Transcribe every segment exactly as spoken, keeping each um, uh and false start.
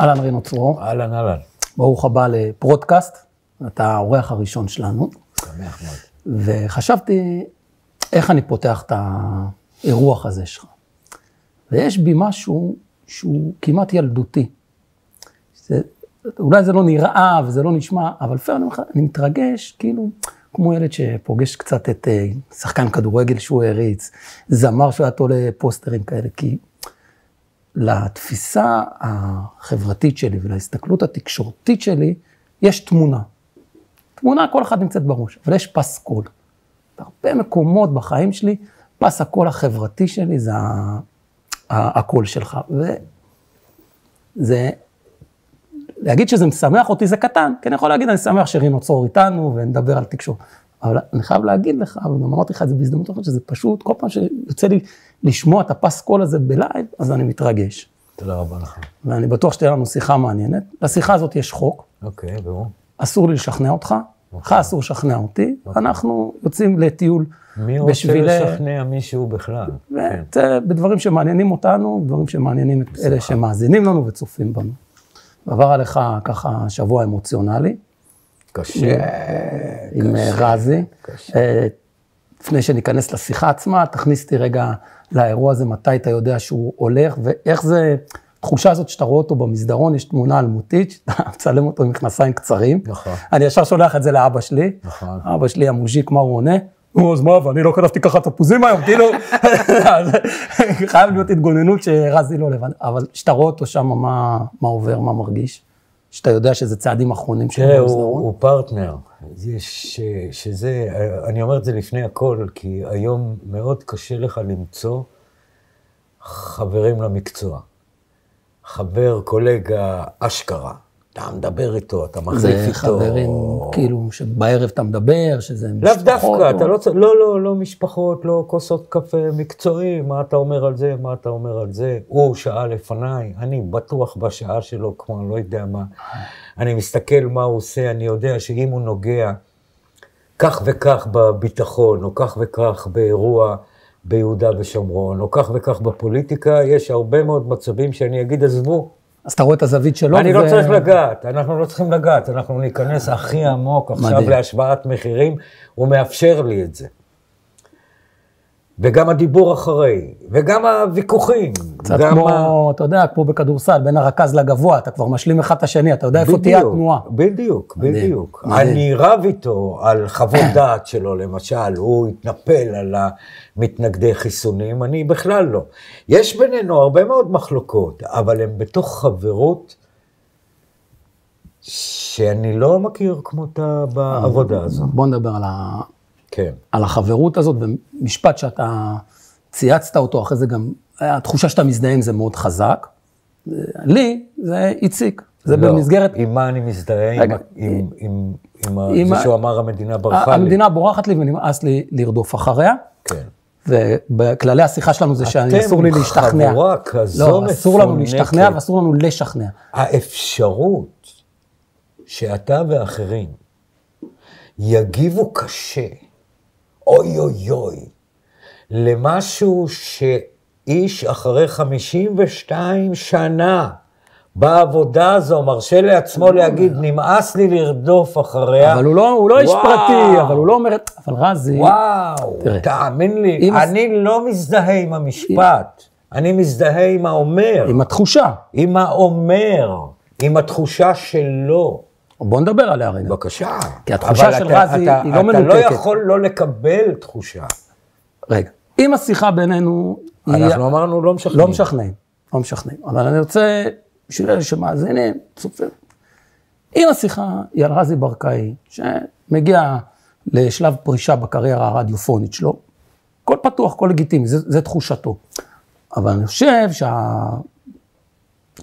אלן רינו צרור. אלן, אלן. ברוך הבא לפרודקאסט, אתה האורח הראשון שלנו. שמח מאוד. וחשבתי איך אני פותח את האירוח הזה שלך. ויש בי משהו שהוא כמעט ילדותי. זה, אולי זה לא נראה וזה לא נשמע, אבל פר, אני, אני מתרגש כאילו כמו ילד שפוגש קצת את שחקן כדורגל שהוא הריץ, זמר שהוא היה תולה פוסטרים כאלה, כי לתפיסה החברתית שלי ולהסתכלות התקשורתית שלי, יש תמונה. תמונה כל אחד נמצאת בראש, אבל יש פס קול. בהרבה מקומות בחיים שלי, פס הקול החברתי שלי זה הקול שלך. וזה, להגיד שזה משמח אותי זה קטן, כי אני יכול להגיד, אני שמח שרינו צרור איתנו ונדבר על תקשור. אבל אני חייב להגיד לך, אבל גם אמרתי לך את זה בהזדמנות אחת, שזה פשוט, כל פעם שיוצא לי לשמוע את הפס קול הזה בלייב, אז אני מתרגש. תודה רבה לך. ואני בטוח שתהיה לנו שיחה מעניינת. לשיחה הזאת יש חוק. אוקיי, ברור. אסור לי לשכנע אותך, לך אסור לשכנע אותי, אנחנו יוצאים לטיול בשבילי... מי רוצה לשכנע מישהו בכלל? בדברים שמעניינים אותנו, בדברים שמעניינים את אלה שמאזינים לנו וצופים בנו. עבר עליך ככה שבוע אמוציונלי. קשה. עם רזי. לפני שניכנס לשיחה עצמה, תכניסתי רגע לאירוע הזה, מתי אתה יודע שהוא הולך, ואיך זה... התחושה הזאת שאתה רואה אותו במסדרון, יש תמונה אלמותית, שאתה מצלם אותו עם מכנסיים קצרים. נכון. אני ישר שולח את זה לאבא שלי. נכון. אבא שלי, המוז'יק, מה הוא עונה? הוא אז מה, ואני לא כתבתי ככה תפוזים היום, כאילו, חייב להיות התגוננות שרזי לא לבד. אבל שאתה רואה אותו שם, מה עובר, מה מרגיש? שאתה יודע שזה צעדים אחרונים שלו במסדרון? הוא פרטנר. שזה, אני אומר את זה לפני הכל, כי היום מאוד קשה לך למצוא חברים למקצוע. חבר, קולגה, אשכרה. אתה מדבר איתו, אתה מחליף איתו. זה חברים, כאילו, שבערב אתה מדבר, שזה משפחות. לאו דווקא, אתה לא צריך, לא, לא, לא משפחות, לא כוסות קפה, מקצועים, מה אתה אומר על זה, מה אתה אומר על זה. הוא שעה לפניי, אני בטוח בשעה שלו, כמו אני לא יודע מה. אני מסתכל מה הוא עושה, אני יודע שאם הוא נוגע, כך וכך בביטחון, או כך וכך באירוע, ביהודה ושומרון, או כך וכך בפוליטיקה, יש הרבה מאוד מצבים שאני אגיד, עזבו. אז אתה רואה את הזווית שלו? אני ו... לא צריך לגעת, אנחנו לא צריכים לגעת, אנחנו ניכנס הכי עמוק עכשיו מדהים. להשוואת מחירים, הוא מאפשר לי את זה. וגם הדיבור אחרי, וגם הוויכוחים. קצת כמו, ה... אתה יודע, פה בכדורסל, בין הרכז לגבוה, אתה כבר משלים אחד את השני, אתה יודע בדיוק, איפה תהיה התנועה. בדיוק, בדיוק. מדהים. אני רב איתו על חוות דעת שלו, למשל, הוא התנפל על המתנגדי חיסונים, אני בכלל לא. יש בינינו הרבה מאוד מחלוקות, אבל הם בתוך חברות, שאני לא מכיר כמותה בעבודה הזו. בוא נדבר על ה... כן. על החברות הזאת, ומשפט שאתה צייצת אותו, אחרי זה גם, התחושה שאתה מזדהה עם זה מאוד חזק. לי, זה יציק. זה לא, במסגרת... עם מה אני מזדהה? עם, עם, עם, עם, עם זה שהוא אמר, המדינה ברחה לי. המדינה בורחת לי ונמאס לי לרדוף אחריה. כן. ובכללי השיחה שלנו זה שאסור לי להשתכנע. אתם חבורה כזו מפונקת. לא, אסור לנו להשתכנע ואסור לנו לשכנע. האפשרות שאתה ואחרים יגיבו קשה, אוי אוי אוי, למשהו שאיש אחרי חמישים ושתיים שנה בעבודה הזו מרשה לעצמו להגיד, נמאס לי לרדוף אחריה. אבל הוא לא איש פרטי, אבל הוא לא אומר, אבל רזי... וואו, תאמין לי, אני לא מזדהה עם המשפט, אני מזדהה עם האומר. עם התחושה. עם האומר, עם התחושה שלו. בוא נדבר עליה רגע. בבקשה. כי התחושה של רזי היא לא מנותקת. אתה לא יכול לא לקבל תחושה. רגע, אם השיחה בינינו... אנחנו אמרנו לא משכנעים. לא משכנעים, לא משכנעים. אבל אני רוצה, בשביל אלה שמאזינים, צופר. אם השיחה היא על רזי ברקאי, שמגיע לשלב פרישה בקריירה הרדיופונית שלו, הכל פתוח, הכל לגיטימי, זה תחושתו. אבל אני חושב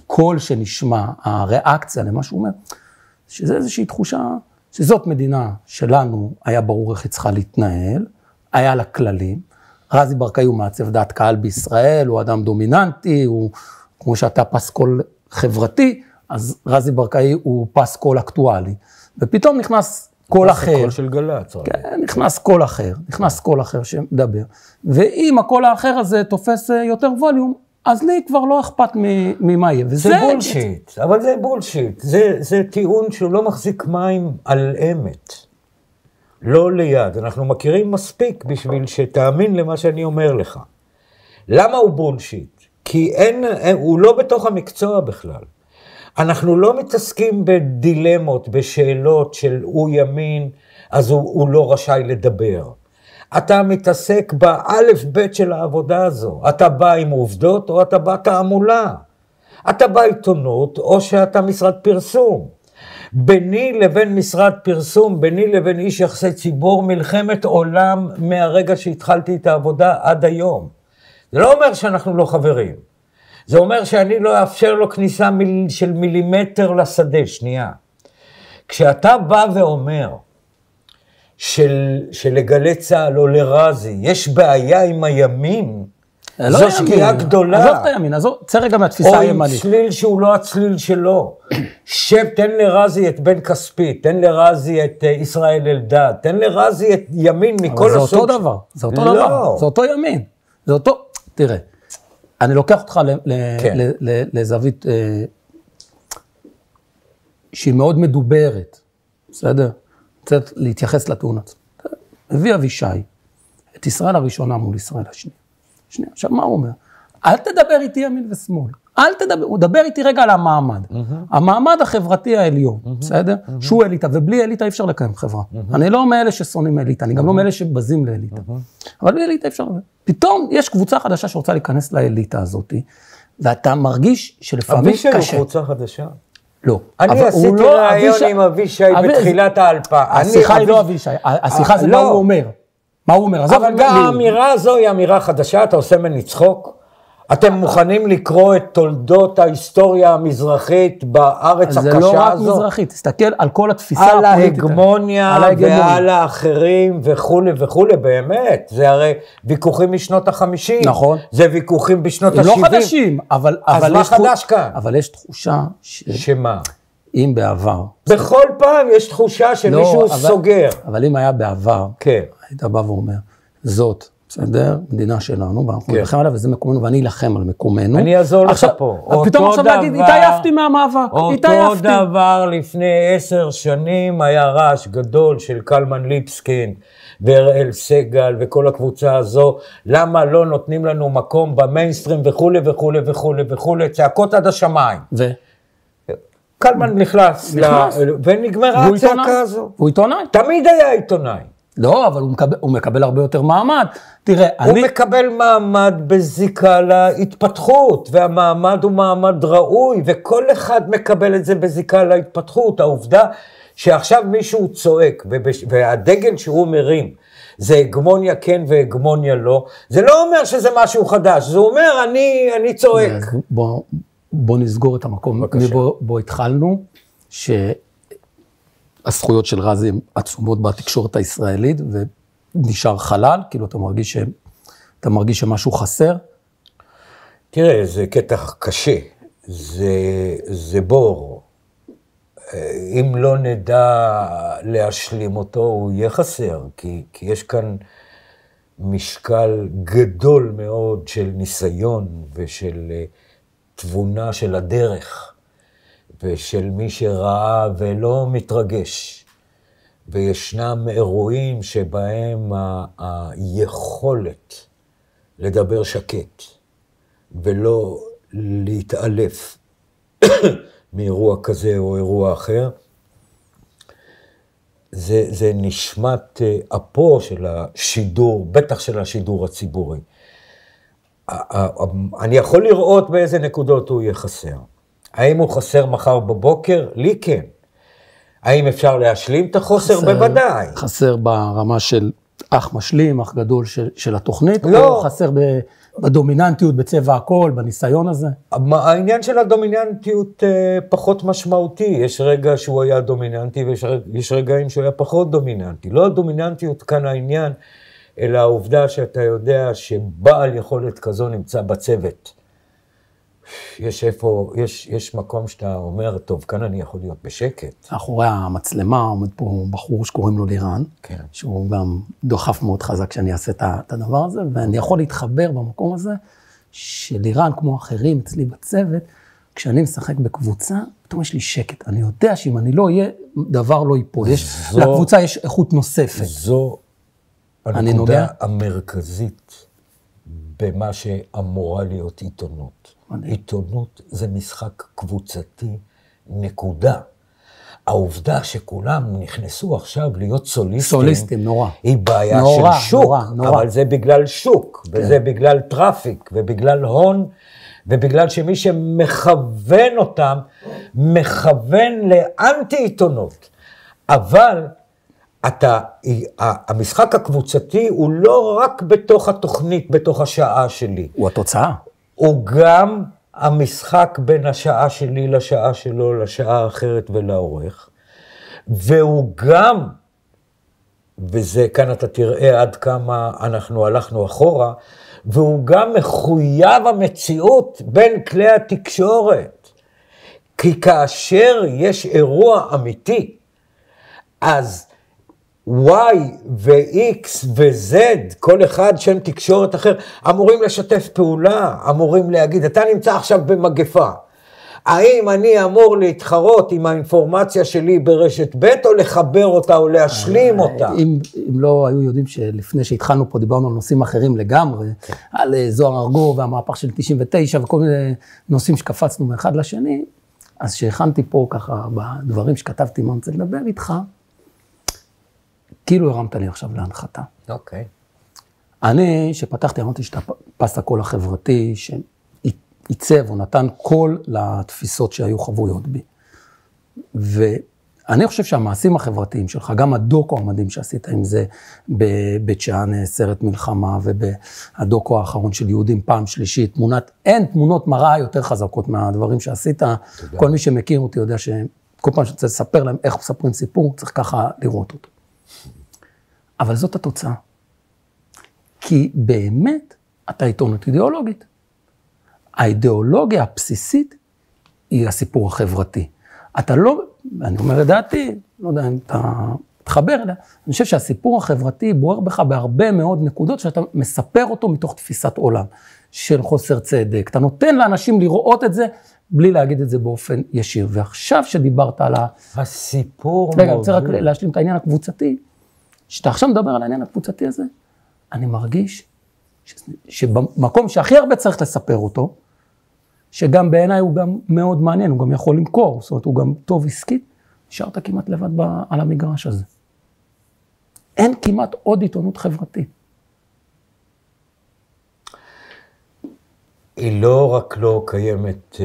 שהקול שנשמע, הריאקציה למה שהוא אומר, שזה איזושהי תחושה שזאת מדינה שלנו, היה ברור איך היא צריכה להתנהל, היה לה כללים. רזי ברקאי הוא מעצב דעת קהל בישראל, הוא אדם דומיננטי, הוא, כמו שאתה פסקול חברתי, אז רזי ברקאי הוא פסקול אקטואלי. ופתאום נכנס קול אחר. פסקול של גלץ. כן, נכנס קול אחר, נכנס קול אחר שמדבר. ואם הקול האחר הזה תופס יותר ווליום, אז לי כבר לא אכפת ממה יהיה. זה בולשיט, אבל זה בולשיט. זה טיעון שלא מחזיק מים על אמת. לא ליד. אנחנו מכירים מספיק בשביל שתאמין למה שאני אומר לך. למה הוא בולשיט? כי אין, הוא לא בתוך המקצוע בכלל. אנחנו לא מתעסקים בדילמות, בשאלות של הוא ימין, אז הוא, הוא לא רשאי לדבר. אתה מתעסק באלף בית של העבודה הזו. אתה בא עם עובדות או אתה בא תעמולה. אתה בא עיתונות או שאתה משרד פרסום. ביני לבין משרד פרסום, ביני לבין איש יחסי ציבור, מלחמת עולם מהרגע שהתחלתי את העבודה עד היום. זה לא אומר שאנחנו לא חברים. זה אומר שאני לא אאפשר לו כניסה מיל, של מילימטר לשדה, שנייה. כשאתה בא ואומר, של, שלגלי צהל או לרזי, יש בעיה עם הימין, לא זו שגיאה גדולה. עזוב את הימין, עזוב, צא רגע מהתפיסה הימנית. או עם צליל שהוא לא הצליל שלו. שב, תן לרזי את בן כספי, תן לרזי את uh, ישראל אלדד, תן לרזי את ימין מכל הסוג. אבל זה אותו ש... דבר, זה אותו לא. דבר, זה אותו ימין. זה אותו, תראה. אני לוקח אותך לזווית שהיא מאוד מדוברת, בסדר? צריך להתייחס לתאונה. הביא אבישאי את ישראל הראשונה מול ישראל השנייה. שנייה, עכשיו מה הוא אומר? אל תדבר איתי ימין ושמאל, אל תדבר, הוא דבר איתי רגע על המעמד. המעמד החברתי העליון, בסדר? שהוא אליטה, ובלי אליטה אי אפשר לקיים חברה. אני לא מאלה ששונאים אליטה, אני גם לא מאלה שבזים לאליטה. אבל בלי אליטה אפשר... פתאום יש קבוצה חדשה שרוצה להיכנס לאליטה הזאת, ואתה מרגיש שלפעמים קשה. אבישאי הוא קבוצה חדשה? לא. אני עשיתי רעיון עם אבישאי בתחילת האלפה. השיחה היא לא אבישאי, השיחה זה מה הוא אומר. מה הוא אומר? אבל גם האמירה הזו היא אמירה חדשה, אתה עושה ממני צחוק? אתם מוכנים לקרוא את תולדות ההיסטוריה המזרחית בארץ הקשה הזו? זה לא רק מזרחית, תסתכל על כל התפיסה הפוליטית. על ההגמוניה ועל האחרים וכו' וכו', באמת. זה הרי ויכוחים משנות החמישים. נכון. זה ויכוחים בשנות השבעים. הם לא חדשים, אבל... אז מה חדש כאן? אבל יש תחושה ש... שמה? אם בעבר... בכל פעם יש תחושה שמישהו סוגר. אבל אם היה בעבר, היית בא ואומר, זאת... בסדר, מדינה שלנו, ואנחנו נלחם עליו, וזה מקומנו, ואני אלחם על מקומנו. אני אעזור לך פה. פתאום עכשיו להגיד, התעייפתי מהמאבק, התעייפתי. אותו דבר לפני עשר שנים, היה רעש גדול של קלמן ליפסקין, והראל סגל, וכל הקבוצה הזו, למה לא נותנים לנו מקום במיינסטרים, וכו' וכו' וכו' וכו', צעקות עד השמיים. ו? קלמן נכנס, ונגמרה הצעקה הזו. הוא עיתונאי? תמיד היה עיתונאי. לא, אבל הוא מקבל, הוא מקבל הרבה יותר מעמד. תראה, הוא אני... מקבל מעמד בזיקה להתפתחות, והמעמד הוא מעמד ראוי, וכל אחד מקבל את זה בזיקה להתפתחות. העובדה שעכשיו מישהו צועק, ובש... והדגל שהוא מרים, זה הגמוניה כן והגמוניה לא, זה לא אומר שזה משהו חדש, זה אומר אני, אני צועק. בוא, בוא נסגור את המקום. בו, בו התחלנו, ש... הזכויות של רזי הן עצומות בתקשורת הישראלית, ונשאר חלל, כאילו אתה מרגיש, ש... אתה מרגיש שמשהו חסר? תראה, זה קטע קשה, זה, זה בור. אם לא נדע להשלים אותו, הוא יהיה חסר, כי, כי יש כאן משקל גדול מאוד של ניסיון, ושל תבונה של הדרך. ושל מי שראה ולא מתרגש, וישנם אירועים שבהם ה- היכולת לדבר שקט, ולא להתעלף מאירוע כזה או אירוע אחר, זה, זה נשמת אפו של השידור, בטח של השידור הציבורי. אני יכול לראות באיזה נקודות הוא יחסר. האם הוא חסר מחר בבוקר? לי כן. האם אפשר להשלים את החוסר? בוודאי. חסר ברמה של אח משלים, אח גדול של, של התוכנית? לא. או חסר בדומיננטיות, בצבע הכל, בניסיון הזה? העניין של הדומיננטיות פחות משמעותי. יש רגע שהוא היה דומיננטי ויש רגעים שהוא היה פחות דומיננטי. לא הדומיננטיות כאן העניין, אלא העובדה שאתה יודע שבעל יכולת כזו נמצא בצוות. יש איפה, יש, יש מקום שאתה אומר, טוב, כאן אני יכול להיות בשקט. אחורי המצלמה עומד פה בחור שקוראים לו לירן, כן. שהוא גם דוחף מאוד חזק שאני אעשה את הדבר הזה, ואני יכול להתחבר במקום הזה, של איראן, כמו אחרים אצלי בצוות, כשאני משחק בקבוצה, פתאום יש לי שקט. אני יודע שאם אני לא אהיה, דבר לא ייפול. לקבוצה יש איכות נוספת. זו הנקודה המרכזית במה שאמורה להיות עיתונות. עיתונות זה משחק קבוצתי, נקודה. העובדה שכולם נכנסו עכשיו להיות סוליסטים, סוליסטים נורא. היא בעיה נורא, של שוק, נורא, נורא. אבל זה בגלל שוק, כן. וזה בגלל טראפיק, ובגלל הון, ובגלל שמי שמכוון אותם, מכוון לאנטי עיתונות. אבל אתה, המשחק הקבוצתי הוא לא רק בתוך התוכנית, בתוך השעה שלי. הוא התוצאה. הוא גם... המשחק בין השעה שלי לשעה שלו, לשעה האחרת ולעורך, והוא גם, וזה כאן אתה תראה עד כמה אנחנו הלכנו אחורה, והוא גם מחויב המציאות בין כלי התקשורת. כי כאשר יש אירוע אמיתי, אז Y ו-X ו-Z, כל אחד שם תקשורת אחר, אמורים לשתף פעולה, אמורים להגיד, אתה נמצא עכשיו במגפה. האם אני אמור להתחרות עם האינפורמציה שלי ברשת ב' או לחבר אותה או להשלים אותה? אם, אם לא היו יודעים שלפני שהתחלנו פה, דיברנו על נושאים אחרים לגמרי, על זוהר ארגוב והמהפך של תשעים ותשע וכל מיני נושאים שקפצנו מאחד לשני, אז שהכנתי פה ככה בדברים שכתבתי מה אני רוצה לדבר איתך, כאילו הרמת לי עכשיו להנחתה. אוקיי. אני, שפתחתי, אמרתי שאתה פס הקול החברתי, שעיצב או נתן קול לתפיסות שהיו חבויות בי. ואני חושב שהמעשים החברתיים שלך, גם הדוקו המדהים שעשית עם זה, בבית שען סרט מלחמה, ובדוקו האחרון של יהודים פעם שלישית, תמונת, אין תמונות מראה יותר חזקות מהדברים שעשית. תודה. כל מי שמכיר אותי יודע שכל פעם שצריך לספר להם איך מספרים סיפור, צריך ככה לראות אותו. אבל זאת התוצאה. כי באמת, אתה עיתונות אידיאולוגית. האידיאולוגיה הבסיסית היא הסיפור החברתי. אתה לא, אני אומר לדעתי, לא יודע אם אתה תחבר אליה, אני חושב שהסיפור החברתי בוער בך בהרבה מאוד נקודות, שאתה מספר אותו מתוך תפיסת עולם של חוסר צדק. אתה נותן לאנשים לראות את זה, בלי להגיד את זה באופן ישיר. ועכשיו שדיברת על ה... הסיפור... רגע, אני רוצה רק להשלים את העניין הקבוצתי. כשאתה עכשיו מדבר על העניין הקבוצתי הזה, אני מרגיש ש... שבמקום שהכי הרבה צריך לספר אותו, שגם בעיניי הוא גם מאוד מעניין, הוא גם יכול למכור, זאת אומרת, הוא גם טוב עסקית, נשארת כמעט לבד ב... על המגרש הזה. אין כמעט עוד עיתונות חברתית. היא לא רק לא קיימת אה, אה,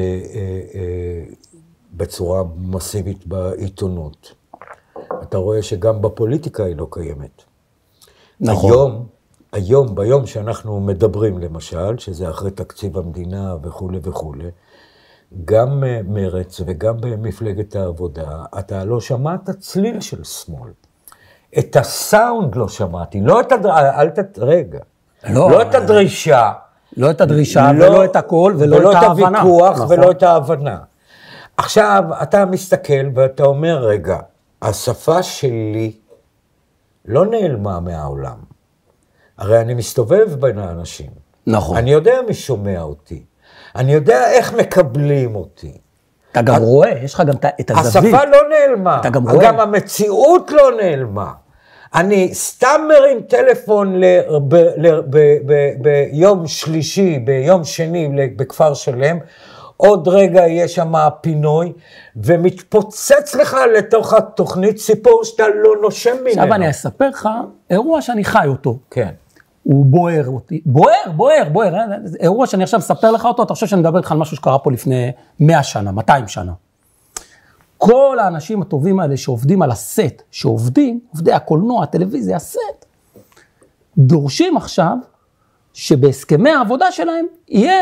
אה, בצורה מסיבית בעיתונות. אתה רואה שגם בפוליטיקה היא לא קיימת. נכון. היום, היום, ביום שאנחנו מדברים למשל, שזה אחרי תקציב המדינה וכו' וכו', גם מרץ וגם במפלגת העבודה, אתה לא שמעת צליל של שמאל. את הסאונד לא שמעתי, לא את הדרישה, אל תת... רגע, לא, לא את הדרישה, לא את הדרישה, לא, ולא את הכל, ולא, ולא את ההבנה. ולא את הוויכוח, נכון. ולא את ההבנה. עכשיו, אתה מסתכל ואתה אומר, רגע, השפה שלי לא נעלמה מהעולם. הרי אני מסתובב בין האנשים. נכון. אני יודע מי שומע אותי. אני יודע איך מקבלים אותי. אתה גם את... רואה, יש לך גם את הזווית. השפה לא נעלמה. אתה גם רואה. גם המציאות לא נעלמה. אני סתם מרים טלפון ביום שלישי, ביום שני בכפר שלם, עוד רגע יהיה שם הפינוי, ומתפוצץ לך לתוך התוכנית סיפור שאתה לא נושם ממנו. עכשיו אני אספר לך, אירוע שאני חי אותו. כן. הוא בוער אותי, בוער, בוער, בוער. אירוע שאני עכשיו אספר לך אותו, אתה חושב שאני מדבר איתך על משהו שקרה פה לפני מאה שנה, מאתיים שנה. כל האנשים הטובים האלה שעובדים על הסט, שעובדים, עובדי הקולנוע, הטלוויזיה, הסט, דורשים עכשיו שבהסכמי העבודה שלהם יהיה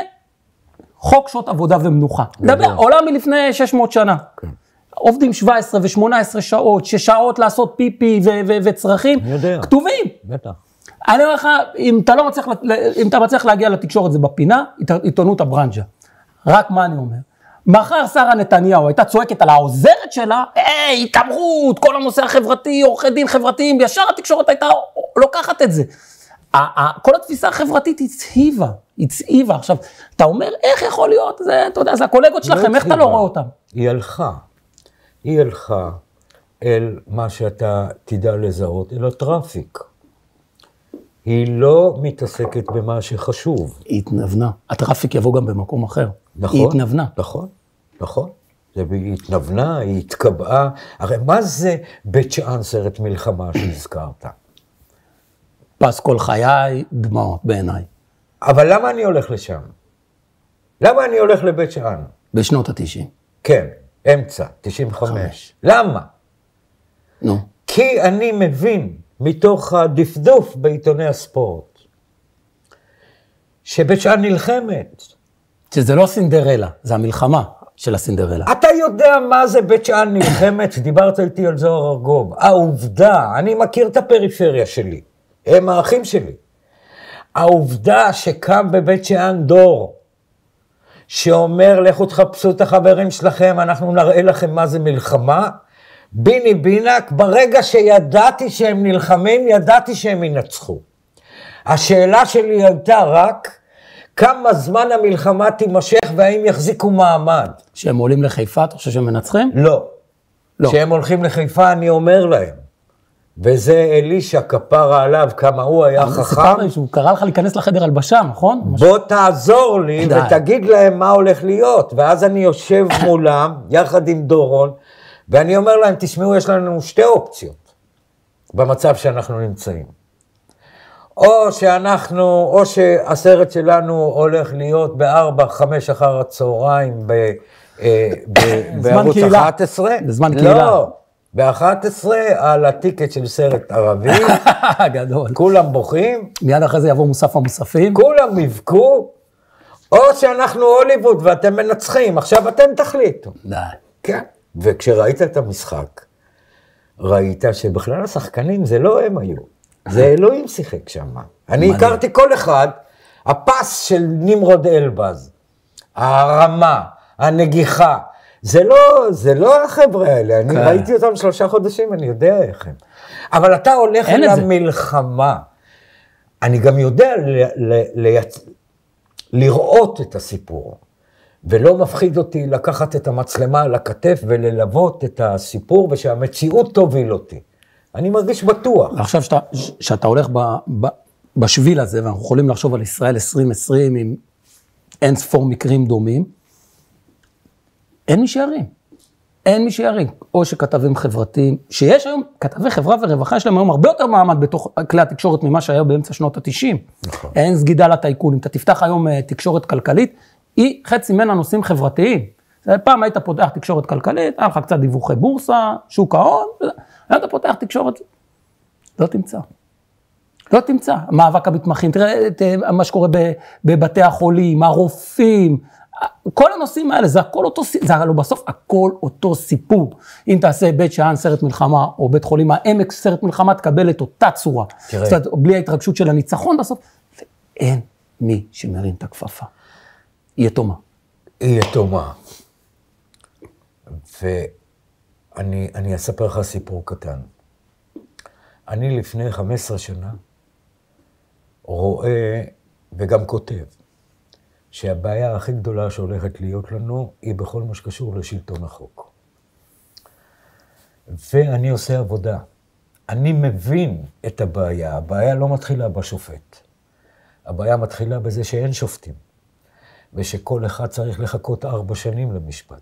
חוק שעות עבודה ומנוחה. דבר, עולם מלפני שש מאות שנה. כן. עובדים שבע עשרה ושמונה עשרה שעות, ששעות לעשות פיפי ו- ו- וצרכים, כתובים. בטח. אני אומר לך, אם אתה לא מצליח, אם אתה מצליח להגיע לתקשורת זה בפינה, עיתונות הברנג'ה. רק מה אני אומר? מחר שרה נתניהו הייתה צועקת על העוזרת שלה, היי, התאמרות, כל הנושא החברתי, עורכי דין חברתיים, ישר התקשורת הייתה לוקחת את זה. כל התפיסה החברתית הצהיבה, הצהיבה. עכשיו, אתה אומר, איך יכול להיות? זה, אתה יודע, זה הקולגות שלכם, איך אתה לא רואה אותם? היא הלכה, היא הלכה אל מה שאתה תדע לזהות, אל הטראפיק. היא לא מתעסקת במה שחשוב. היא התנבנה. הטראפיק יבוא גם במקום אחר. נכון. היא התנבנה. נכון, נכון. היא התנבנה, היא התקבעה. הרי מה זה בית שאן סרט מלחמה שהזכרת? פס כל חיי, דמעות בעיניי. אבל למה אני הולך לשם? למה אני הולך לבית שאן? בשנות התשעים. כן, אמצע, תשעים וחמש. למה? נו. כי אני מבין מתוך הדפדוף בעיתוני הספורט, שבית שאן נלחמת. שזה לא סינדרלה, זה המלחמה של הסינדרלה. אתה יודע מה זה בית שאן נלחמת? דיברת איתי על זוהר ארגוב. העובדה, אני מכיר את הפריפריה שלי. הם האחים שלי. העובדה שקם בבית שאן דור, שאומר, לכו תחפשו את החברים שלכם, אנחנו נראה לכם מה זה מלחמה, ביני בינק, ברגע שידעתי שהם נלחמים, ידעתי שהם ינצחו. השאלה שלי הייתה רק, כמה זמן המלחמה תימשך, והאם יחזיקו מעמד? שהם עולים לחיפה, אתה חושב שהם מנצחים? לא. לא. שהם הולכים לחיפה, אני אומר להם. וזה אלישה כפרה עליו, כמה הוא היה חכם. הוא קרא לך להיכנס לחדר הלבשה, נכון? בוא תעזור לי ותגיד להם מה הולך להיות. ואז אני יושב מולם, יחד עם דורון, ואני אומר להם, תשמעו, יש לנו שתי אופציות במצב שאנחנו נמצאים. או שאנחנו, או שהסרט שלנו הולך להיות בארבע, חמש אחר הצהריים בערוץ אחת עשרה. בזמן קהילה. לא. ב-אחת עשרה על הטיקט של סרט ערבי, גדול. כולם בוכים. מיד אחרי זה יבוא מוסף המוספים. כולם יבכו, או שאנחנו הוליווד ואתם מנצחים, עכשיו אתם תחליטו. די. כן, וכשראית את המשחק, ראית שבכלל השחקנים זה לא הם היו, זה אלוהים שיחק שם. אני הכרתי כל אחד, הפס של נמרוד אלבז, הרמה, הנגיחה, זה לא, זה לא החבר'ה האלה, אני ראיתי אותם שלושה חודשים, אני יודע איך הם. אבל אתה הולך למלחמה. אני גם יודע לראות את הסיפור, ולא מפחיד אותי לקחת את המצלמה על הכתף וללוות את הסיפור, ושהמציאות תוביל אותי. אני מרגיש בטוח. עכשיו שאתה, שאתה הולך ב, ב, בשביל הזה, ואנחנו יכולים לחשוב על ישראל עשרים עשרים עם אין ספור מקרים דומים, אין מי שיערים, אין מי שיערים, או שכתבים חברתיים, שיש היום, כתבי חברה ורווחה, יש להם היום הרבה יותר מעמד בתוך כלי התקשורת, ממה שהיה באמצע שנות ה-תשעים. נכון. אין סגידה לטייקונים, אתה תפתח היום תקשורת כלכלית, היא חצי מן הנושאים חברתיים. פעם היית פותח תקשורת כלכלית, היה לך קצת דיווחי בורסה, שוק ההון, היית פותח תקשורת, לא תמצא. לא תמצא, מאבק המתמחים, תראה מה שקורה בבתי החולים, הרופאים, כל הנושאים האלה, זה הכל אותו, זה הלא בסוף, הכל אותו סיפור. אם תעשה בית שאן סרט מלחמה, או בית חולים העמק סרט מלחמה, תקבל את אותה צורה. קצת, בלי ההתרגשות של הניצחון בסוף, ואין מי שמרים את הכפפה. היא יתומה. היא יתומה. ואני אני אספר לך סיפור קטן. אני לפני חמש עשרה שנה, רואה וגם כותב, שהבעיה הכי גדולה שהולכת להיות לנו, היא בכל מה שקשור לשלטון החוק. ואני עושה עבודה. אני מבין את הבעיה. הבעיה לא מתחילה בשופט. הבעיה מתחילה בזה שאין שופטים. ושכל אחד צריך לחכות ארבע שנים למשפט.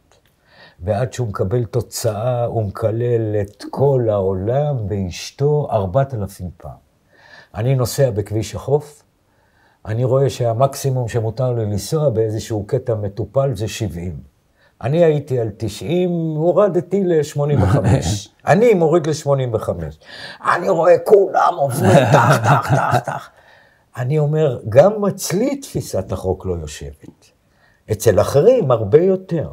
ועד שהוא מקבל תוצאה, הוא מקלל את כל העולם ואשתו ארבעת אלפים פעם. אני נוסע בכביש החוף, אני רואה שהמקסימום שמותר לי לנסוע באיזשהו קטע מטופל זה שבעים. אני הייתי על תשעים, הורדתי ל-שמונים וחמש. אני מוריד ל-שמונים וחמש. אני רואה כולם עוברים, תח, תח, תח, תח. אני אומר, גם אצלי תפיסת החוק לא יושבת. אצל אחרים הרבה יותר.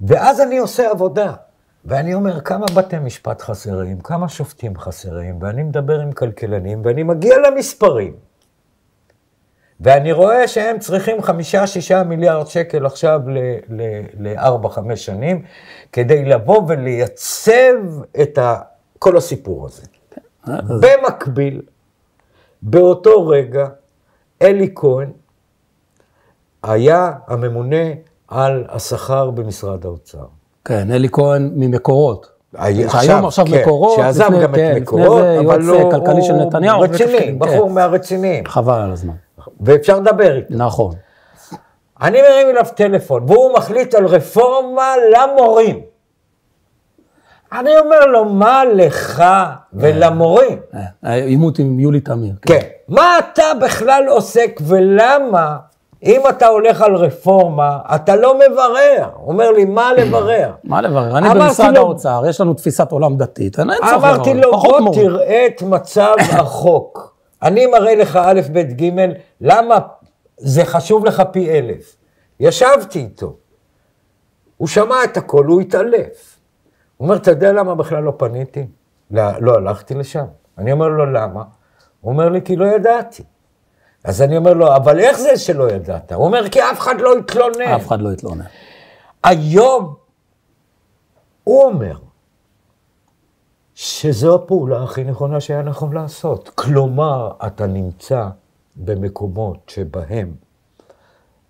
ואז אני עושה עבודה. ואני אומר, כמה בתי משפט חסרים, כמה שופטים חסרים, ואני מדבר עם כלכלנים, ואני מגיע למספרים. ואני רואה שהם צריכים חמישה, שישה מיליארד שקל עכשיו לארבע, חמש שנים, כדי לבוא ולייצב את כל הסיפור הזה. במקביל, באותו רגע אלי כהן היה הממונה על השכר במשרד האוצר. כן, אלי כהן ממקורות. היום עכשיו מקורות, שעזב גם את מקורות, אבל לא, יועץ כלכלי של נתניהו. רציני, בחור מהרציניים. חבל על הזמן. ואפשר לדבר איתו. נכון. אני מרים אליו טלפון, והוא מחליט על רפורמה למורים. אני אומר לו, מה לך ולמורים? העימות עם יולי תמיר. כן. מה אתה בכלל עוסק ולמה, אם אתה הולך על רפורמה, אתה לא מברר. הוא אומר לי, מה לברר? מה לברר? אני במשרד האוצר, יש לנו תפיסת עולם דתית. אמרתי לו, בוא תראה את מצב החוק. אני מראה לך א' ב' ג' למה זה חשוב לך פי אלף. ישבתי איתו. הוא שמע את הכל, הוא התעלף. הוא אומר, אתה יודע למה בכלל לא פניתי? לא, לא הלכתי לשם. אני אומר לו, למה? הוא אומר לי, כי לא ידעתי. אז אני אומר לו, אבל איך זה שלא ידעת? הוא אומר, כי אף אחד לא התלונן. אף אחד לא התלונן. היום, הוא אומר, שזו הפעולה הכי נכונה שהיה נכון לעשות. כלומר, אתה נמצא במקומות שבהם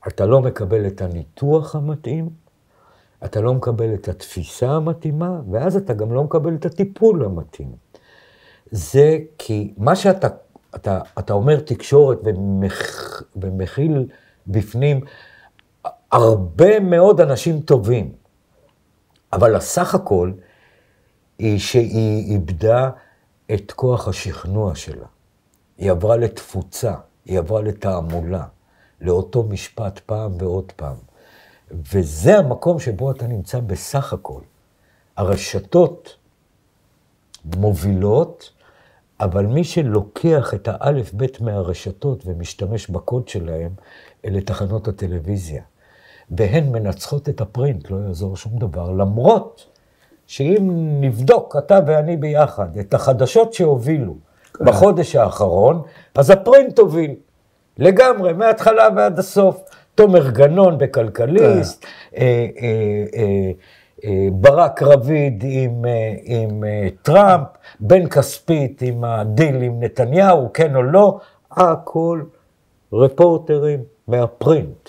אתה לא מקבל את הניתוח המתאים, אתה לא מקבל את התפיסה המתאימה, ואז אתה גם לא מקבל את הטיפול המתאים. זה כי מה שאתה אתה, אתה אומר תקשורת ומח, ומכיל בפנים הרבה מאוד אנשים טובים, אבל הסך הכל היא שהיא איבדה את כוח השכנוע שלה. היא עברה לתפוצה, היא עברה לתעמולה, לאותו משפט פעם ועוד פעם. וזה המקום שבו אתה נמצא בסך הכל. הרשתות מובילות, אבל מי שלוקח את האלף בית מהרשתות ומשתמש בקוד שלהם, אלה תחנות הטלוויזיה. והן מנצחות את הפרינט, לא יעזור שום דבר, למרות שאם נבדוק, אתה ואני ביחד, את החדשות שהובילו כן. בחודש האחרון, אז הפרינט הוביל לגמרי, מההתחלה ועד הסוף. תומר גנון בכלכליסט, כן. אה, אה, אה, ברק רביד עם, עם טראמפ, בן כספית עם הדיל עם נתניהו, כן או לא, הכל רפורטרים מהפרינט,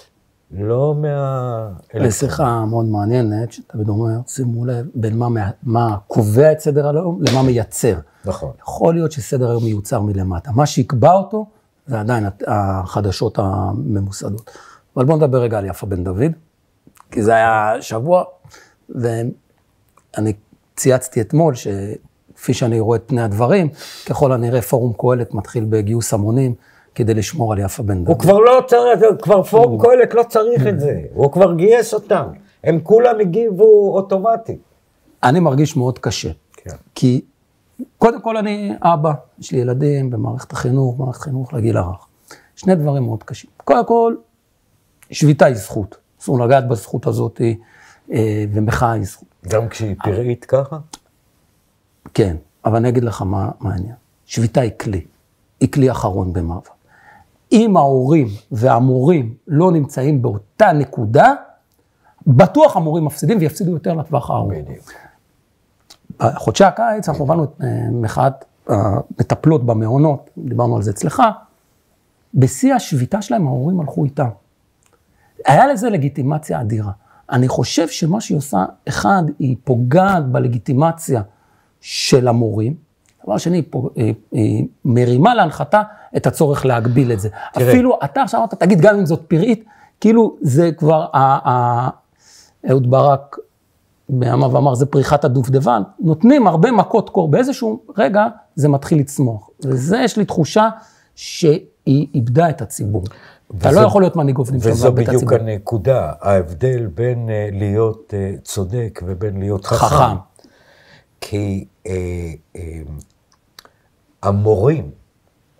לא מה... לשיחה מאוד מעניינת, שאתה אומר, שימו לב, בין מה, מה קובע את סדר היום למה מייצר. נכון. יכול להיות שסדר היום מיוצר מלמטה. מה שיקבע אותו זה עדיין החדשות הממוסדות. אבל בואו נדבר רגע על יפה בן דוד, כי זה היה שבוע... ואני צייצתי אתמול, שכפי שאני רואה את פני הדברים, ככל הנראה פורום קהלת מתחיל בגיוס המונים, כדי לשמור על יפה בן דוד. הוא כבר לא צריך, כבר פורום קהלת לא צריך את זה, הוא כבר גייס אותם, הם כולם הגיבו אוטומטית. אני מרגיש מאוד קשה, כי קודם כל אני אבא, יש לי ילדים במערכת החינוך, במערכת חינוך לגיל הרך. שני דברים מאוד קשים. קודם כל, שביתה היא זכות, אסור לגעת בזכות הזאת, ומחאה היא זכות. גם כשהיא פראית ככה? כן, אבל אני אגיד לך מה העניין. שביתה היא כלי, היא כלי אחרון במעבר. אם ההורים והמורים לא נמצאים באותה נקודה, בטוח המורים מפסידים ויפסידו יותר לטווח הארוך. בחודשי הקיץ אנחנו הבנו את מחאת המטפלות במעונות, דיברנו על זה אצלך, בשיא השביתה שלהם ההורים הלכו איתם. היה לזה לגיטימציה אדירה. אני חושב שמה שהיא עושה, אחד, היא פוגעת בלגיטימציה של המורים, דבר שני, היא מרימה להנחתה את הצורך להגביל את זה. תראה. אפילו אתה עכשיו אמרת, תגיד גם אם זאת פראית, כאילו זה כבר, אהוד ברק בעמה ואמר, זה פריחת הדובדבן, נותנים הרבה מכות קור, באיזשהו רגע זה מתחיל לצמוח. וזה יש לי תחושה שהיא איבדה את הציבור. אתה לא יכול להיות מנהיג אופנים. וזו בדיוק הנקודה, ההבדל בין להיות צודק ובין להיות חכם. כי המורים,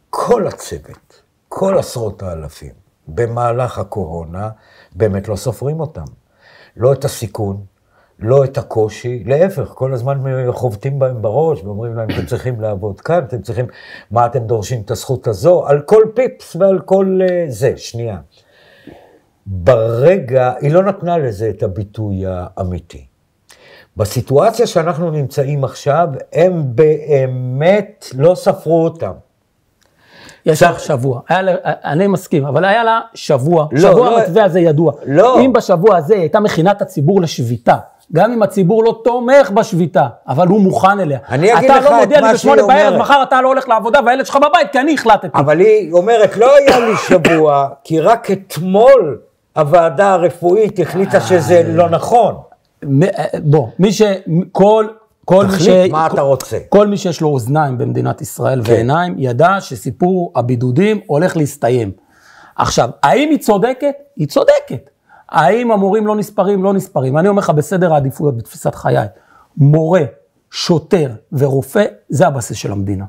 כל הצוות, כל עשרות האלפים, במהלך הקורונה, באמת לא סופרים אותם. לא את הסיכון, לא את הקושי, להפך, כל הזמן חובטים בהם בראש, ואומרים להם, אתם צריכים לעבוד כאן, אתם צריכים, מה אתם דורשים את הזכות הזו, על כל פיפס ועל כל uh, זה, שנייה. ברגע, היא לא נתנה לזה את הביטוי האמיתי. בסיטואציה שאנחנו נמצאים עכשיו, הם באמת לא ספרו אותם. יש לך שבוע. אני מסכים, אבל היה לה שבוע. שבוע המתווה הזה ידוע. אם בשבוע הזה הייתה מכינת הציבור לשביתה, גם אם הציבור לא תומך בשביתה, אבל הוא מוכן אליה. אתה לא מודיע לי בשמונה בערב, מחר אתה לא הולך לעבודה, והילד שלך בבית, כי אני החלטתי. אבל היא אומרת, לא היה לי שבוע, כי רק אתמול הוועדה הרפואית החליטה שזה לא נכון. בוא, מי שכל... תחליט מה אתה רוצה. כל מי שיש לו אוזניים במדינת ישראל ועיניים, ידע שסיפור הבידודים הולך להסתיים. עכשיו, האם היא צודקת? היא צודקת. האם המורים לא נספרים? לא נספרים. אני אומר לך בסדר העדיפויות, בתפיסת חיי. מורה, שוטר ורופא, זה הבסיס של המדינה.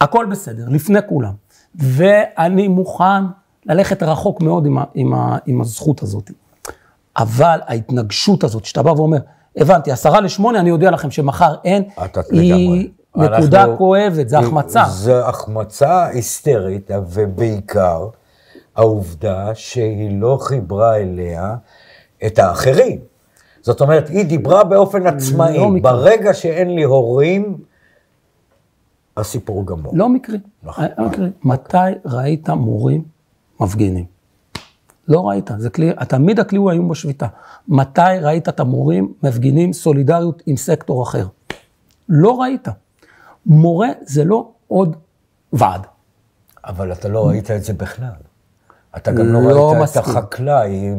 הכל בסדר, לפני כולם. ואני מוכן ללכת רחוק מאוד עם, ה, עם, ה, עם הזכות הזאת. אבל ההתנגשות הזאת, שאתה בא ואומר, הבנתי, עשרה לשמונה, אני יודע לכם שמחר אין, היא נקודה כואבת, זה החמצה. זה החמצה היסטרית, ובעיקר העובדה שהיא לא חיברה אליה את האחרים. זאת אומרת, היא דיברה באופן עצמאי. ברגע שאין לי הורים, הסיפור גמור. לא מקרי. מתי ראית מורים מפגינים? לא ראית, זה כלי, תמיד הכלי הוא היום בשביתה. מתי ראית את המורים מפגינים סולידריות עם סקטור אחר? לא ראית. מורה זה לא עוד ועד. אבל אתה לא ראית את זה בכלל. אתה גם לא, לא ראית מסכים. את החקלאי.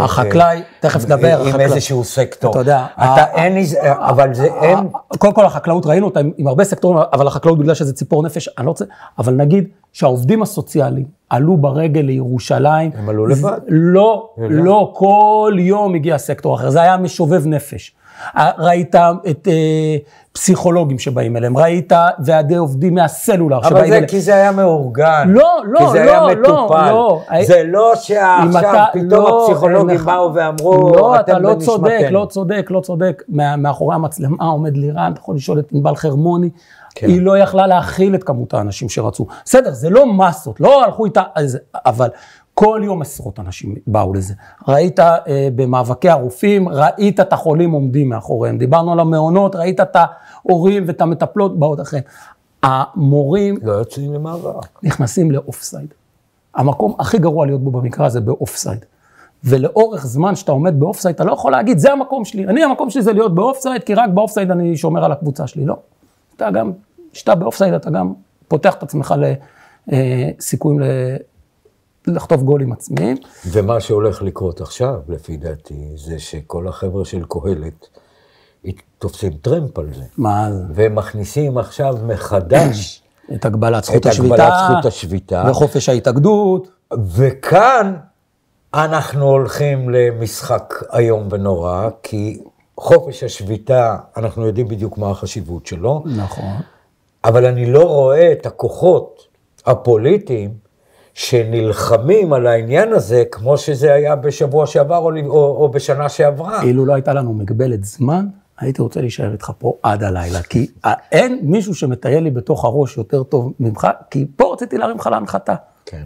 החקלאי, תכף נדבר. עם, עם איזשהו סקטור. אתה יודע. אתה ה- אין, ה- אבל זה ה- אין. קודם כל החקלאות ראינו אותה עם, עם הרבה סקטורים, אבל החקלאות בגלל שזה ציפור נפש, אני לא רוצה, אבל נגיד שהעובדים הסוציאליים, עלו ברגל לירושלים. הם עלו לבד? לא, לא, כל יום הגיע סקטור אחר. זה היה משובב נפש. ראית את פסיכולוגים שבאים אליהם, ראית ועדי עובדים מהסלולר שבאים אליהם. אבל זה כי זה היה מאורגן. לא, לא, לא. כי זה היה מטופל. זה לא שעכשיו פתאום הפסיכולוגים באו ואמרו, לא, אתה לא צודק, לא צודק, לא צודק. מאחורי המצלמה עומד לירן, אתה יכול לשאול את ענבל חרמוני, כן. היא לא יכלה להכיל את כמות האנשים שרצו. בסדר, זה לא מסות, לא הלכו איתה, אבל כל יום עשרות אנשים באו לזה. ראית אה, במאבקי הרופאים, ראית את החולים עומדים מאחוריהם, דיברנו על המעונות, ראית את ההורים ואת המטפלות באות אחריהם. המורים... לא יוצאים למאבק. נכנסים לאופסייד. המקום הכי גרוע להיות בו במקרה הזה באופסייד. ולאורך זמן שאתה עומד באופסייד, אתה לא יכול להגיד, זה המקום שלי. אני, המקום שלי זה להיות באופסייד, כי רק באופסייד אני שומר על הקבוצה שלי. לא. אתה גם, כשאתה באופסייד, אתה גם פותח את עצמך לסיכויים לחטוף גולים עצמיים. ומה שהולך לקרות עכשיו, לפי דעתי, זה שכל החבר'ה של קהלת תופסים טרמפ על זה. מה זה? ומכניסים עכשיו מחדש את הגבלת זכות השביתה, וחופש ההתאגדות. וכאן אנחנו הולכים למשחק איום ונורא, כי... חופש השביתה, אנחנו יודעים בדיוק מה החשיבות שלו. נכון. אבל אני לא רואה את הכוחות הפוליטיים שנלחמים על העניין הזה, כמו שזה היה בשבוע שעבר או, או, או בשנה שעברה. אילו לא הייתה לנו מגבלת זמן, הייתי רוצה להישאר איתך פה עד הלילה, כי אין מישהו שמטייל לי בתוך הראש יותר טוב ממך, כי פה רציתי להרים לך להנחתה. כן.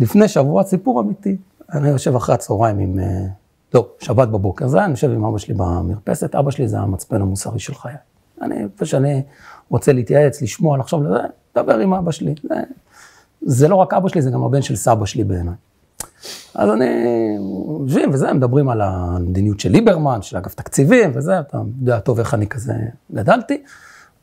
לפני שבוע, סיפור אמיתי. אני יושב אחרי הצהריים עם... לא, שבת בבוקר, זה אני יושב עם אבא שלי במרפסת, אבא שלי זה המצפן המוסרי של חיי. אני, כפה שאני רוצה להתייעץ, לשמוע, לחשוב, לדבר עם אבא שלי. זה, זה לא רק אבא שלי, זה גם הבן של סבא שלי בעיניי. אז אני, יושבים וזה, מדברים על המדיניות של ליברמן, של אגף תקציבים וזה, אתה יודע טוב איך אני כזה גדלתי.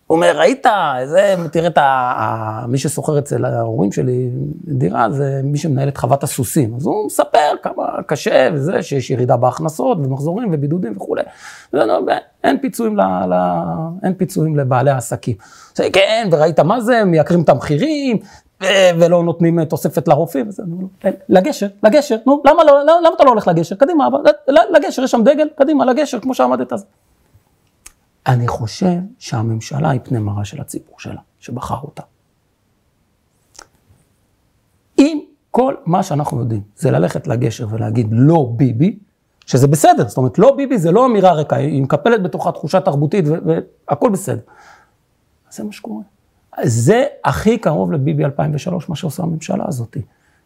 הוא אומר, ראית, זה, תראה את ה... מי שסוחר אצל ההורים שלי דירה, זה מי שמנהל את חוות הסוסים. אז הוא מספר כמה קשה וזה, שיש ירידה בהכנסות ומחזורים ובידודים וכו'. אין פיצויים, ל... ל... אין פיצויים לבעלי העסקים. זה, כן, וראית מה זה, מייקרים את המחירים, ו... ולא נותנים תוספת לרופאים. וזה, לגשר, לגשר, נו, למה, למה, למה אתה לא הולך לגשר? קדימה, אבל, לגשר, יש שם דגל, קדימה, לגשר, כמו שעמדת אז. אני חושב שהממשלה היא פני מראה של הציבור שלה, שבחר אותה. אם כל מה שאנחנו יודעים זה ללכת לגשר ולהגיד לא ביבי, שזה בסדר, זאת אומרת לא ביבי זה לא אמירה ריקה, היא מקפלת בתוכה תחושה תרבותית והכל בסדר. אז זה מה שקורה. זה הכי קרוב לביבי אלפיים ושלוש, מה שעושה הממשלה הזאת.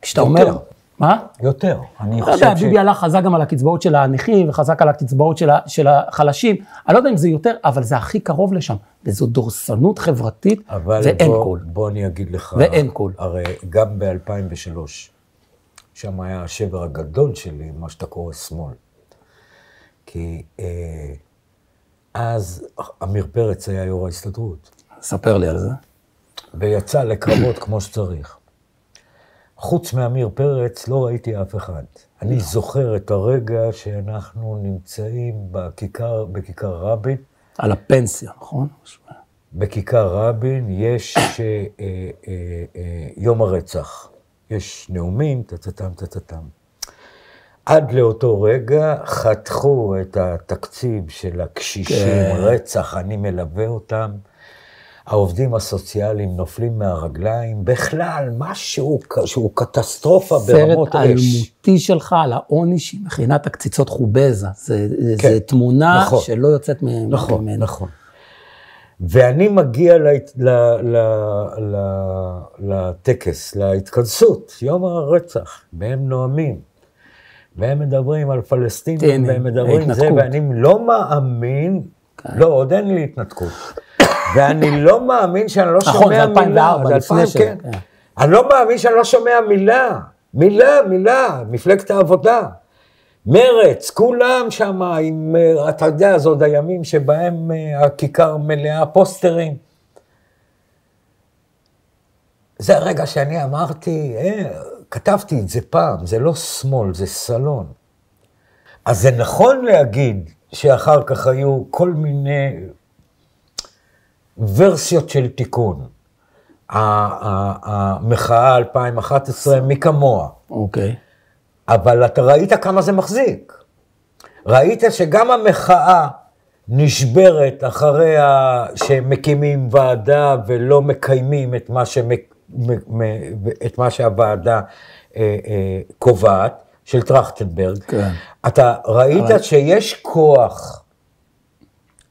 כשאתה אומר, מה? יותר. אני לא יודע, ביבי הלך חזק גם על הקצבאות של הנכים, וחזק על הקצבאות של החלשים. אני לא יודע אם זה יותר, אבל זה הכי קרוב לשם. וזו דורסנות חברתית, ואין קול. אבל בוא אני אגיד לך, ואין קול. הרי גם ב-אלפיים ושלוש, שם היה השבר הגדול שלי, מה שאתה קורא שמאל. כי אז אמיר פרץ היה יו"ר ההסתדרות. ספר לי על זה. ויצא לקרבות כמו שצריך. חוץ מאמיר פרץ לא ראיתי אף אחד. אני זוכר את הרגע שאנחנו נמצאים בכיכר, בכיכר רבין. על הפנסיה, נכון? בכיכר רבין יש יום הרצח. יש נאומים, טטטם, טטטם. עד לאותו רגע חתכו את התקציב של הקשישים, רצח, אני מלווה אותם. העובדים הסוציאליים נופלים מהרגליים, בכלל משהו שהוא קטסטרופה ברמות אש. סרט אלמותי שלך על העוני שמכינת הקציצות חובזה, זה תמונה שלא יוצאת ממנו. נכון, נכון. ואני מגיע לטקס, להתכנסות, יום הרצח, והם נואמים, והם מדברים על פלסטינים, והם מדברים זה, ואני לא מאמין, לא, עוד אין לי התנתקות. ואני לא מאמין שאני לא שומע מילה, אני לא מאמין שאני לא שומע מילה, מילה, מילה, מפלגת העבודה, מרץ, כולם שם, אתה יודע, זה עוד הימים שבהם הכיכר מלאה פוסטרים. זה הרגע שאני אמרתי, כתבתי את זה פעם, זה לא שמאל, זה סלון. אז זה נכון להגיד שאחר כך היו כל מיני ורסיות של תיקון, המחאה אלפיים ואחת עשרה מכמוה. אוקיי. אבל אתה ראית כמה זה מחזיק. ראית שגם המחאה נשברת אחריה שמקימים ועדה ולא מקיימים את מה, שמק... את מה שהוועדה קובעת, של טרכטנברג. כן. אתה ראית אבל... שיש כוח...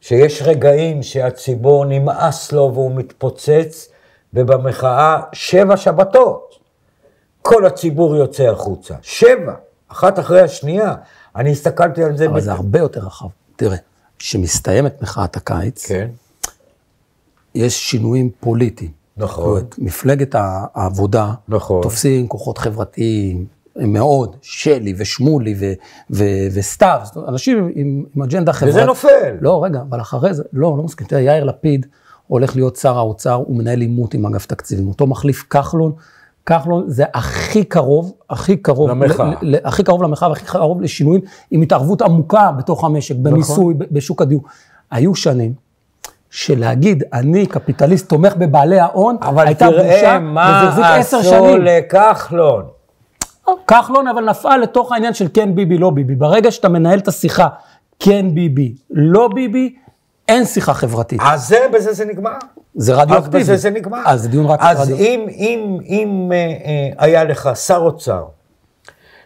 שיש רגעים שהציבור נמאס לו והוא מתפוצץ, ובמחאה שבע שבתות. כל הציבור יוצא החוצה. שבע, אחת אחרי השנייה. אני הסתכלתי על זה. אבל בת... זה הרבה יותר רחב. תראה, כשמסתיימת מחאת הקיץ, כן. יש שינויים פוליטיים. נכון. מפלגת העבודה, נכון. תופסים כוחות חברתיים, מאוד, שלי ושמולי ו- ו- וסתיו, אנשים עם, עם אג'נדה חברתית. וזה נופל. לא, רגע, אבל אחרי זה, לא, לא מסכים. תראה, יאיר לפיד הולך להיות שר האוצר, הוא מנהל עימות עם אגף תקציבים. אותו מחליף כחלון. כחלון זה הכי קרוב, הכי קרוב למחאה, ל- ל- הכי קרוב למחאה והכי קרוב לשינויים, עם התערבות עמוקה בתוך המשק, במיסוי, ב- בשוק הדיור. היו שנים. שלהגיד, אני קפיטליסט תומך בבעלי ההון, הייתה בושה, וזה זיק עשר שנים. אבל תראה מה עשו לכחלון. כחלון, אבל נפעל לתוך העניין של כן ביבי, לא ביבי. ברגע שאתה מנהל את השיחה, כן ביבי, לא ביבי, אין שיחה חברתית. אז זה, בזה זה נגמר. זה רדיו-אקטיבי. אז בזה זה נגמר. אז זה דיון רק רדיו. אז אם, אם, אם היה לך שר אוצר,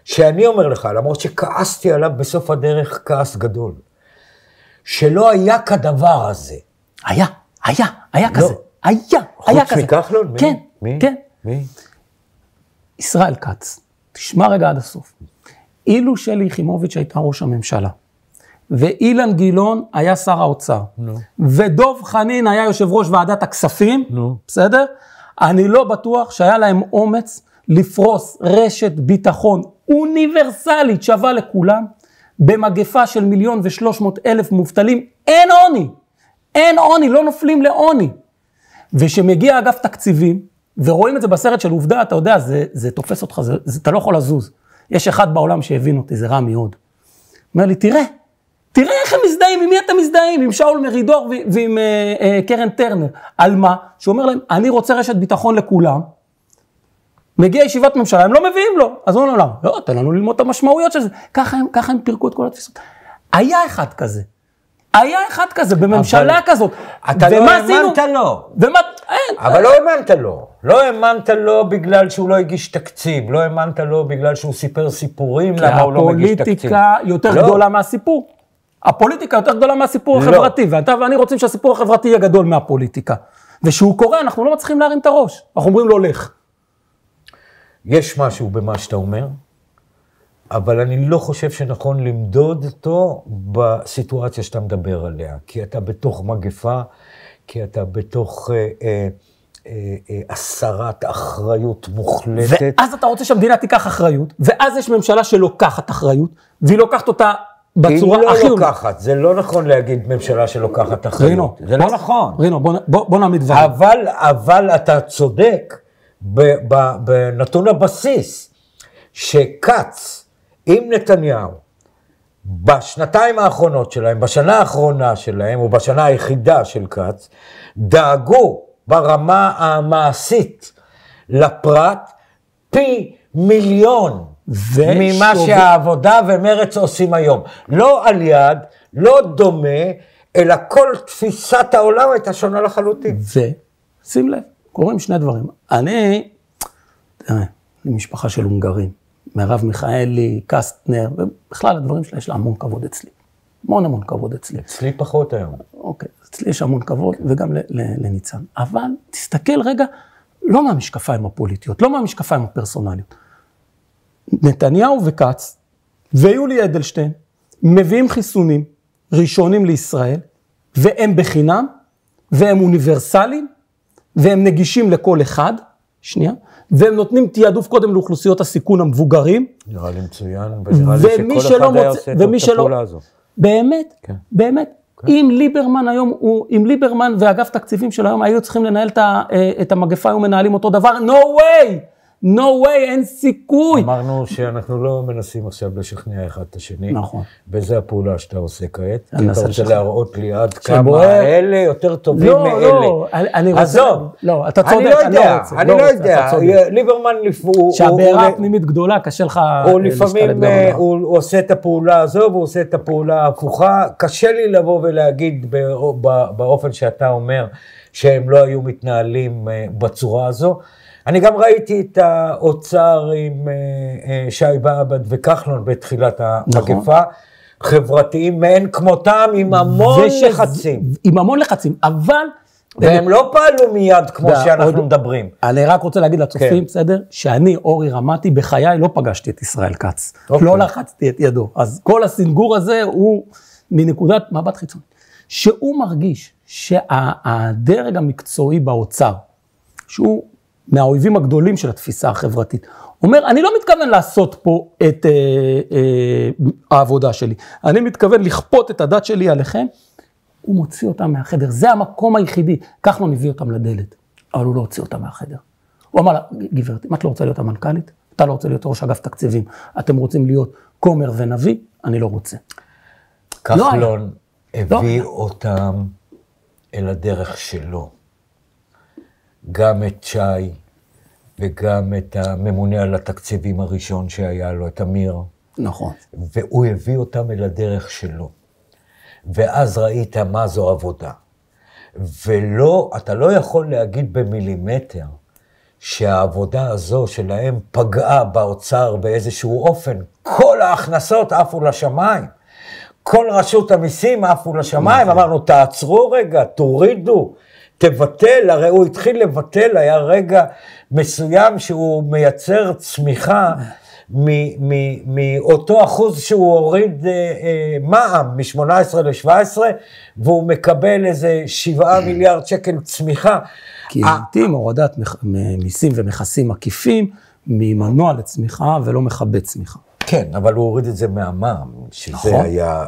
שאני אומר לך, למרות שכעסתי עליו בסוף הדרך כעס גדול, שלא היה כדבר הזה. היה, היה, היה כזה. היה, היה כזה. חוץ מכחלון? כן, כן. מי? ישראל קאץ. תשמע רגע עד הסוף. אילו שלי יחימוביץ' הייתה ראש הממשלה, ואילן גילאון היה שר האוצר, ודוב חנין היה יושב ראש ועדת הכספים, בסדר? אני לא בטוח שהיה להם אומץ לפרוס רשת ביטחון אוניברסלית שווה לכולם, במגפה של מיליון ושלוש מאות אלף מובטלים, אין עוני, אין עוני, לא נופלים לעוני. ושמגיע אגף תקציבים, ורואים את זה בסרט של עובדה, אתה יודע, זה, זה תופס אותך, זה, זה, אתה לא יכול לזוז. יש אחד בעולם שהבין אותי, זה רע מאוד. אומר לי, תראה, תראה איך הם מזדהים, עם מי אתם מזדהים, עם שאול מרידור ו- ועם אה, אה, קרן טרנר. על מה? שהוא אומר להם, אני רוצה רשת ביטחון לכולם, מגיע ישיבת ממשלה, הם לא מביאים לו. אז הוא אומר להם, לא, תן לנו ללמוד את המשמעויות של זה. ככה הם, ככה הם פירקו את כל התפיסות. היה אחד כזה. היה אחד כזה, בממשלה כזאת. אתה לא האמנת לו. אבל לא האמנת לו. לא האמנת לו בגלל שהוא לא הגיש תקציב. לא האמנת לו בגלל שהוא סיפר סיפורים למה הוא לא מגיש תקציב. הפוליטיקה יותר גדולה מהסיפור. הפוליטיקה יותר גדולה מהסיפור החברתי. ואתה ואני רוצים שהסיפור החברתי יהיה גדול מהפוליטיקה. ושהוא קורא, אנחנו לא מצליחים להרים את הראש. אנחנו אומרים לו, לך. יש משהו במה שאתה אומר, אבל אני לא חושב שנכון למדוד אותו בסיטואציה שאתה מדבר עליה, כי אתה בתוך מגפה, כי אתה בתוך אה, אה, אה, הסרת אחריות מוחלטת. ואז אתה רוצה שהמדינה תיקח אחריות, ואז יש ממשלה שלוקחת אחריות, והיא לוקחת אותה בצורה הכי... היא לא לוקחת, זה לא נכון להגיד ממשלה שלוקחת אחריות. רינו, זה לא נכון. רינו, בוא, בוא, בוא נעמיד דבר. אבל, אבל אתה צודק בנתון הבסיס, שקץ עם נתניהו, בשנתיים האחרונות שלהם, בשנה האחרונה שלהם, או בשנה היחידה של קץ, דאגו ברמה המעשית לפרט פי מיליון ממה שוב... שהעבודה ומרץ עושים היום. לא על יד, לא דומה, אלא כל תפיסת העולם הייתה שונה לחלוטין. ושים לב, קוראים שני דברים. אני, תראה, אני משפחה של הונגרים, מרב מיכאלי, קסטנר, ובכלל הדברים שלה יש לה המון כבוד אצלי. המון המון כבוד אצלי. אצלי פחות היום. אוקיי, אצלי יש המון כבוד, okay. וגם ל- ל- לניצן. אבל תסתכל רגע, לא מהמשקפיים הפוליטיות, לא מהמשקפיים הפרסונליות. נתניהו וקץ ויולי אדלשטיין מביאים חיסונים ראשונים לישראל, והם בחינם, והם אוניברסליים, והם נגישים לכל אחד, שנייה, והם נותנים תיעדוף קודם לאוכלוסיות הסיכון המבוגרים. נראה לי מצוין, ונראה לי שכל אחד היה עושה את הפעולה הזו. באמת, כן. באמת. כן. אם ליברמן היום, הוא, אם ליברמן ואגף תקציבים של היום היו צריכים לנהל את המגפה, היו מנהלים אותו דבר, no way, no way, אין סיכוי. אמרנו שאנחנו לא מנסים עכשיו לשכנע אחד את השני. נכון. וזה הפעולה שאתה עושה כעת. כי אתה רוצה להראות לי עד כמה אלה יותר טובים מאלה. לא, לא, אני רוצה. עזוב. לא, אתה צודק, אני לא רוצה. אני לא יודע, ליברמן לפעמים... שהבעירה פנימית גדולה, קשה לך להשתלט בעולם. הוא עושה את הפעולה הזו, והוא עושה את הפעולה ההפוכה. קשה לי לבוא ולהגיד באופן שאתה אומר, שהם לא היו מתנהלים בצורה הזו. אני גם ראיתי את האוצר עם שי באב"ד וכחלון בתחילת המגפה, חברתיים מעין כמותם עם המון לחצים. עם המון לחצים, אבל... והם לא פעלו מיד כמו שאנחנו מדברים. אני רק רוצה להגיד לצופים, בסדר? שאני, אורי רמתי, בחיי לא פגשתי את ישראל קאץ. לא לחצתי את ידו. אז כל הסנגור הזה הוא מנקודת מבט חיצונית. שהוא מרגיש שהדרג המקצועי באוצר, שהוא... מהאויבים הגדולים של התפיסה החברתית. אומר, אני לא מתכוון לעשות פה את אה, אה, העבודה שלי. אני מתכוון לכפות את הדת שלי עליכם. הוא מוציא אותם מהחדר. זה המקום היחידי. כך לא נביא אותם לדלת. אבל הוא לא הוציא אותם מהחדר. הוא אמר לה, גברת, אם את לא רוצה להיות המנכ"לית, אתה לא רוצה להיות ראש אגף תקציבים. אתם רוצים להיות כומר ונביא, אני לא רוצה. כחלון לא, הביא לא. אותם אל הדרך שלו. גם את שי, וגם את הממונה על התקציבים הראשון שהיה לו, את אמיר. נכון. והוא הביא אותם אל הדרך שלו. ואז ראית מה זו עבודה. ולא, אתה לא יכול להגיד במילימטר, שהעבודה הזו שלהם פגעה באוצר באיזשהו אופן. כל ההכנסות עפו לשמיים. כל רשות המיסים עפו לשמיים. נכון. אמרנו, תעצרו רגע, תורידו. תבטל, הרי הוא התחיל לבטל, היה רגע מסוים שהוא מייצר צמיחה מאותו אחוז שהוא הוריד מע"מ מ-שמונה עשרה ל-שבע עשרה, והוא מקבל איזה שבעה מיליארד שקל צמיחה. כי לעתים הורדת מיסים ומכסים עקיפים, ממנוע לצמיחה ולא מכבד צמיחה. כן, אבל הוא הוריד את זה מהמע"מ, שזה היה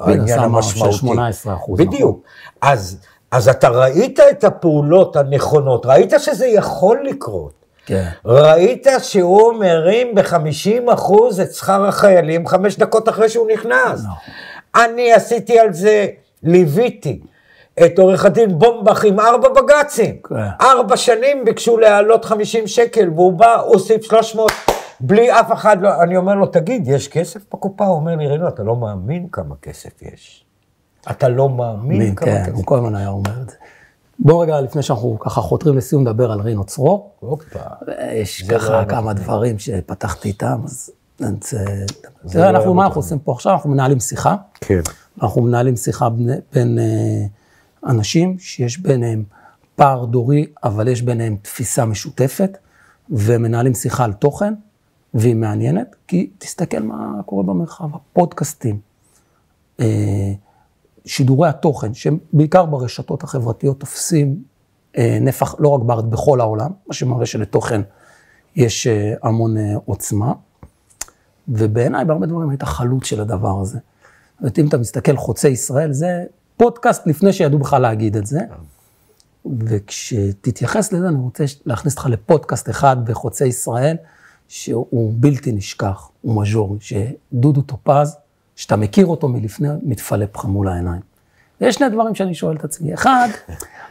העניין המשמעותי. בדיוק. אז... אז אתה ראית את הפעולות הנכונות, ראית שזה יכול לקרות. כן. ראית שהוא מרים ב-חמישים אחוז את שכר החיילים חמש דקות אחרי שהוא נכנס. לא. אני עשיתי על זה, ליוויתי את עורך הדין בומבך עם ארבע בגצים. כן. ארבע שנים ביקשו להעלות חמישים שקל, והוא בא, הוסיף שלוש מאות, בלי אף אחד. לא. אני אומר לו, תגיד, יש כסף בקופה? הוא אומר לי, רינו, אתה לא מאמין כמה כסף יש. אתה לא מאמין כמה כסף. כן, הוא כל הזמן היה אומר את זה. בואו רגע, לפני שאנחנו ככה חותרים לסיום, נדבר על רינו צרור. יש ככה כמה דברים שפתחתי איתם, אז תראה, אנחנו, מה אנחנו עושים פה עכשיו? אנחנו מנהלים שיחה. כן. אנחנו מנהלים שיחה בין אנשים שיש ביניהם פער דורי, אבל יש ביניהם תפיסה משותפת, ומנהלים שיחה על תוכן, והיא מעניינת, כי תסתכל מה קורה במרחב, הפודקאסטים, שידורי התוכן, שבעיקר ברשתות החברתיות תופסים נפח לא רק בארץ, בכל העולם, מה שמראה שלתוכן יש המון עוצמה, ובעיניי בהרבה דברים הייתה חלוץ של הדבר הזה. ואם אתה מסתכל חוצה ישראל, זה פודקאסט לפני שידעו בכלל להגיד את זה, וכשתתייחס לזה אני רוצה להכניס אותך לפודקאסט אחד בחוצה ישראל, שהוא בלתי נשכח, הוא מז'ורי, שדודו טופז, שאתה מכיר אותו מלפני, מתפלפ לך מול העיניים. ויש שני דברים שאני שואל את עצמי. אחד,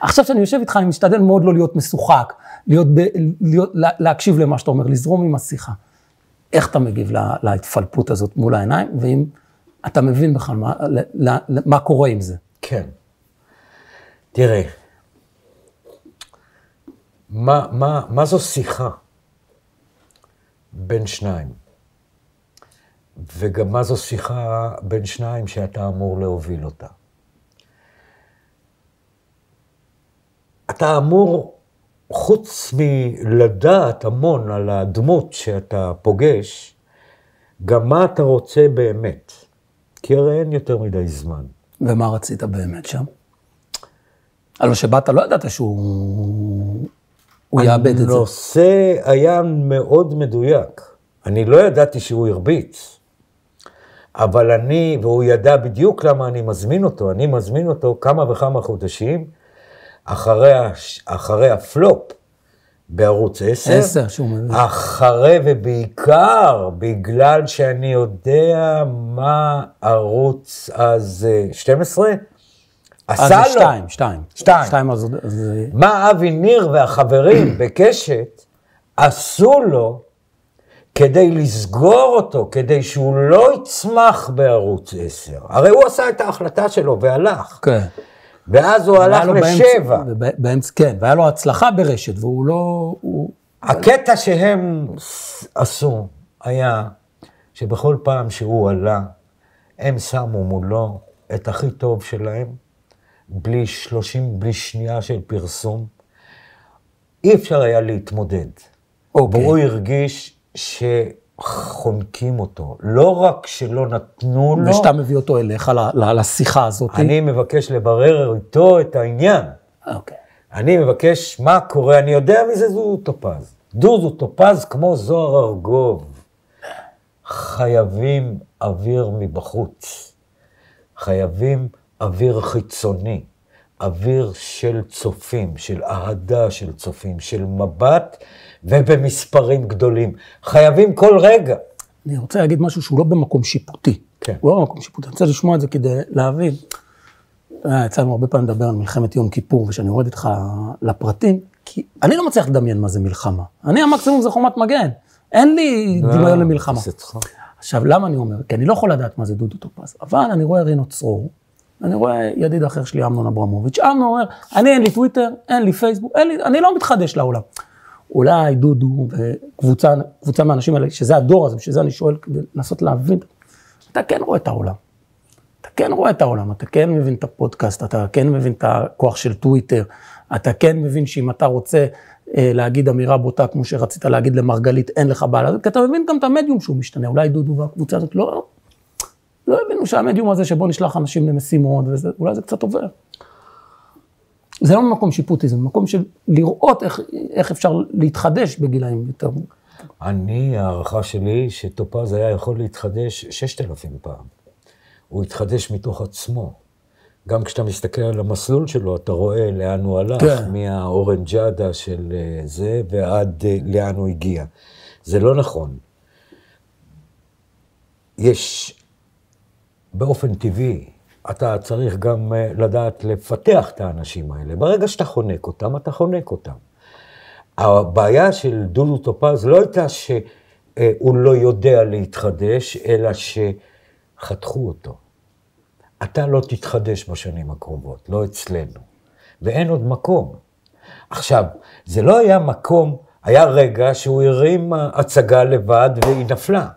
עכשיו שאני יושב איתך, אני משתדל מאוד לא להיות משוחק, להיות ב, להיות, להקשיב למה שאתה אומר, לזרום עם השיחה. איך אתה מגיב לה, להתפלפות הזאת מול העיניים, ואם אתה מבין בכלל מה, מה, מה קורה עם זה. כן. תראה, מה, מה, מה זו שיחה? בין שניים, וגם מה זו שיחה בין שניים שאתה אמור להוביל אותה. אתה אמור, חוץ מלדעת המון על הדמות שאתה פוגש, גם מה אתה רוצה באמת, כי הרי אין יותר מדי זמן. ומה רצית באמת שם? הלוא שבאת לא ידעת שהוא... הנושא היה מאוד מדויק. אני לא ידעתי שהוא הרביץ, אבל אני, והוא ידע בדיוק למה אני מזמין אותו, אני מזמין אותו כמה וכמה חודשים, אחרי, אחרי הפלופ בערוץ עשר, עשר אחרי ובעיקר, בגלל שאני יודע מה ערוץ אז שתים עשרה, אז שתיים, שתיים. שתיים. מה אבי ניר והחברים בקשת עשו לו כדי לסגור אותו, כדי שהוא לא יצמח בערוץ עשר. הרי הוא עשה את ההחלטה שלו והלך. כן. ואז הוא הלך לשבע. כן, והיה לו הצלחה ברשת, והוא לא... הקטע שהם עשו היה שבכל פעם שהוא עלה, הם שמו מולו את הכי טוב שלהם, בלי שלושים, בלי שנייה של פרסום, אי אפשר היה להתמודד. והוא הרגיש שחונקים אותו. לא רק שלא נתנו לו... ושאתה מביא אותו אליך לשיחה הזאת. אני מבקש לברר איתו את העניין. אוקיי. אני מבקש מה קורה, אני יודע מי זה דודו טופז. דודו טופז כמו זוהר ארגוב. חייבים אוויר מבחוץ. חייבים... אוויר חיצוני, אוויר של צופים, של אהדה של צופים, של מבט, ובמספרים גדולים. חייבים כל רגע. אני רוצה להגיד משהו שהוא לא במקום שיפוטי. כן. הוא לא במקום שיפוטי. אני רוצה לשמוע את זה כדי להבין. יצא לנו הרבה פעמים לדבר על מלחמת יום כיפור, ושאני יורד איתך לפרטים, כי אני לא מצליח לדמיין מה זה מלחמה. אני המקסימום זה חומת מגן. אין לי דמיון למלחמה. עכשיו, למה אני אומר? כי אני לא יכול לדעת מה זה דודו טופז, אבל אני רואה רינו צרור, אני רואה ידיד אחר שלי, אמנון אברמוביץ'. אמנון אומר, אני אין לי טוויטר, אין לי פייסבוק, אין לי, אני לא מתחדש לעולם. אולי דודו וקבוצה, קבוצה מהאנשים האלה, שזה הדור הזה, שזה אני שואל כדי לנסות להבין. אתה כן רואה את העולם. אתה כן רואה את העולם, אתה כן מבין את הפודקאסט, אתה כן מבין את הכוח של טוויטר, אתה כן מבין שאם אתה רוצה להגיד אמירה בוטה, כמו שרצית להגיד למרגלית, אין לך בעלה, כי אתה מבין גם את המדיום שהוא משתנה. אולי דודו והקבוצה הזאת לא... לא הבינו שהמדיום הזה שבו נשלח אנשים למשימות, ואולי זה קצת עובר. זה לא ממקום שיפוטי, זה ממקום של לראות איך, איך אפשר להתחדש בגילאים יותר. אני, הערכה שלי, שטופז היה יכול להתחדש ששת אלפים פעם. הוא התחדש מתוך עצמו. גם כשאתה מסתכל על המסלול שלו, אתה רואה לאן הוא הלך, כן. מהאורנג'אדה של זה, ועד לאן הוא הגיע. זה לא נכון. יש... באופן טבעי, אתה צריך גם לדעת לפתח את האנשים האלה. ברגע שאתה חונק אותם, אתה חונק אותם. הבעיה של דודו טופז לא הייתה שהוא לא יודע להתחדש, אלא שחתכו אותו. אתה לא תתחדש בשנים הקרובות, לא אצלנו. ואין עוד מקום. עכשיו, זה לא היה מקום, היה רגע שהוא הרים הצגה לבד והיא נפלה.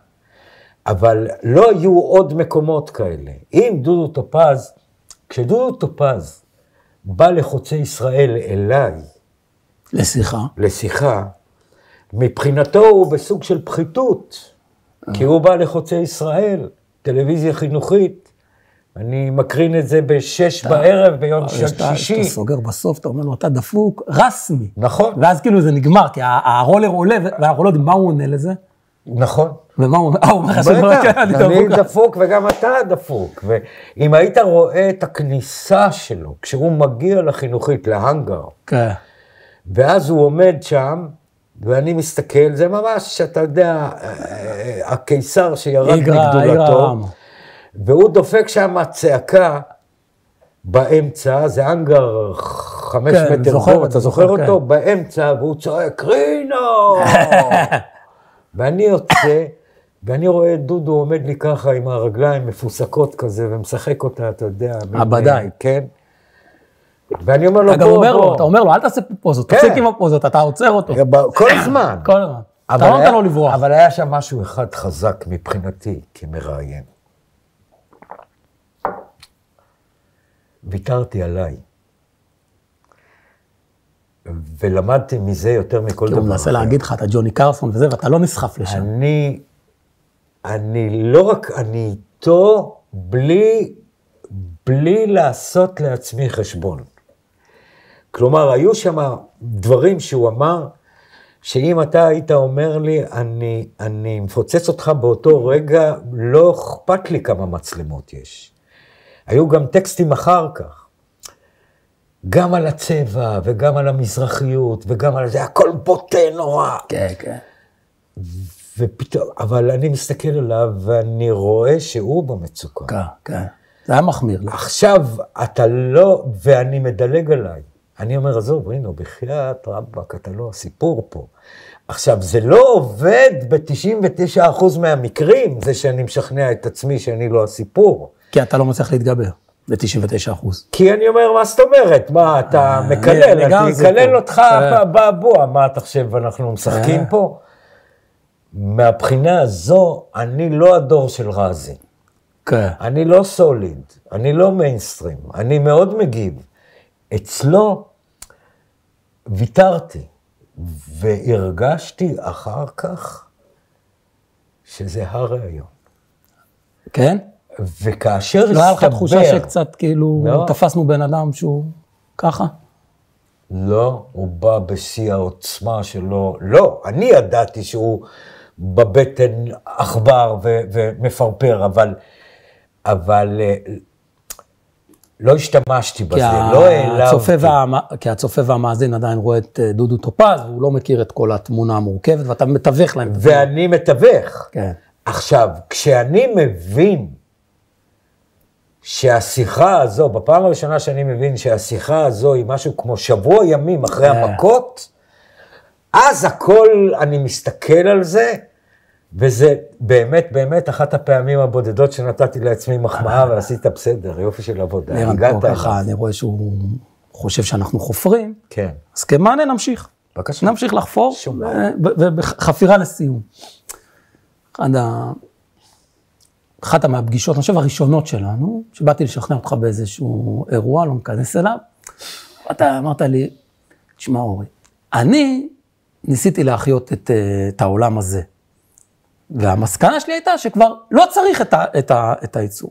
אבל לא היו עוד מקומות כאלה. אם דודו טופז, כשדודו טופז בא לחוצה ישראל אליי, לשיחה, לשיחה, מבחינתו הוא בסוג של פחיתות, כי הוא בא לחוצי ישראל, טלוויזיה חינוכית, אני מקרין את זה בשש בערב ביום שישי. אתה סוגר בסוף, אתה אומר לו, אתה דפוק, רסמי. נכון. ואז כאילו זה נגמר, כי הרולר עולה, ואנחנו לא יודעים מה הוא עונה לזה. נכון. ומה הוא אומר? אני דפוק וגם אתה דפוק. ואם היית רואה את הכניסה שלו, כשהוא מגיע לחינוכית, להנגר, ואז הוא עומד שם, ואני מסתכל, זה ממש, אתה יודע, הקיסר שירד מגדולתו, והוא דופק שם הצעקה באמצע, זה אנגר חמש מטר גובה, אתה זוכר אותו? באמצע, והוא צועק, רינו! ואני יוצא, ואני רואה את דודו עומד לי ככה עם הרגליים מפוסקות כזה, ומשחק אותה, אתה יודע. הבדאי. כן. ואני אומר לו, אתה אומר לו, אתה אומר לו, אל תעשה פוזות, תפסיק עם הפוזות, אתה עוצר אותו. כל הזמן. כל הזמן. אתה לא נתן לו לברוח. אבל היה שם משהו אחד חזק מבחינתי כמראיין. ויתרתי עליי, ולמדתי מזה יותר מכל דבר. הוא מנסה להגיד לך, אתה ג'וני קרסון וזה, ואתה לא נסחף לשם. אני, אני לא רק, אני איתו בלי, בלי לעשות לעצמי חשבון. כלומר, היו שם דברים שהוא אמר, שאם אתה היית אומר לי, אני, אני מפוצץ אותך באותו רגע, לא אכפת לי כמה מצלמות יש. היו גם טקסטים אחר כך, גם על הצבע וגם על המזרחיות וגם על זה, הכל בוטה נורא. כן, כן. ופתאום, אבל אני מסתכל עליו ואני רואה שהוא במצוקה. כן, כן. זה היה מחמיר. עכשיו אתה לא, ואני מדלג עליי. אני אומר, עזוב, רינו, בחיית רבק, אתה לא הסיפור פה. עכשיו, זה לא עובד ב-תשעים ותשעה אחוז מהמקרים, זה שאני משכנע את עצמי שאני לא הסיפור. כי אתה לא מצליח להתגבר, ב-תשעים ותשעה אחוז. כי אני אומר, מה זאת אומרת? מה, אתה מקלל, אני אקלל אותך בבוע, מה אתה חושב, אנחנו משחקים פה? מהבחינה הזו, אני לא הדור של רזי. אני לא סוליד, אני לא מיינסטרים, אני מאוד מגיב. אצלו ויתרתי, והרגשתי אחר כך שזה הרעיון. כן? וכאשר הסתבר... לא היה לך תחושה שקצת כאילו תפסנו בן אדם שהוא ככה? לא, הוא בא בשיא העוצמה שלו. לא, אני ידעתי שהוא בבטן עכבר ומפרפר, אבל... אבל... לא השתמשתי בזה, לא העלבתי. כי הצופה והמאזין עדיין רואה את דודו טופז, והוא לא מכיר את כל התמונה המורכבת, ואתה מתווך להם. ואני מתווך. עכשיו, כשאני מבין שהשיחה הזו, בפעם הראשונה שאני מבין שהשיחה הזו היא משהו כמו שבוע ימים אחרי המכות, אז הכל, אני מסתכל על זה, וזה באמת, באמת, אחת הפעמים הבודדות שנתתי לעצמי מחמאה ועשית בסדר, יופי של עבודה. נראה פה ככה, אני רואה שהוא חושב שאנחנו חופרים. כן. אז כמענה נמשיך. בבקשה. נמשיך לחפור, ובחפירה לסיום. אחת מהפגישות, אני חושב, הראשונות שלנו, שבאתי לשכנע אותך באיזשהו אירוע, לא מכנס אליו, אתה אמרת לי, תשמע אורי, אני ניסיתי להחיות את העולם הזה. והמסקנה שלי הייתה שכבר לא צריך את, ה, את, ה, את הייצור.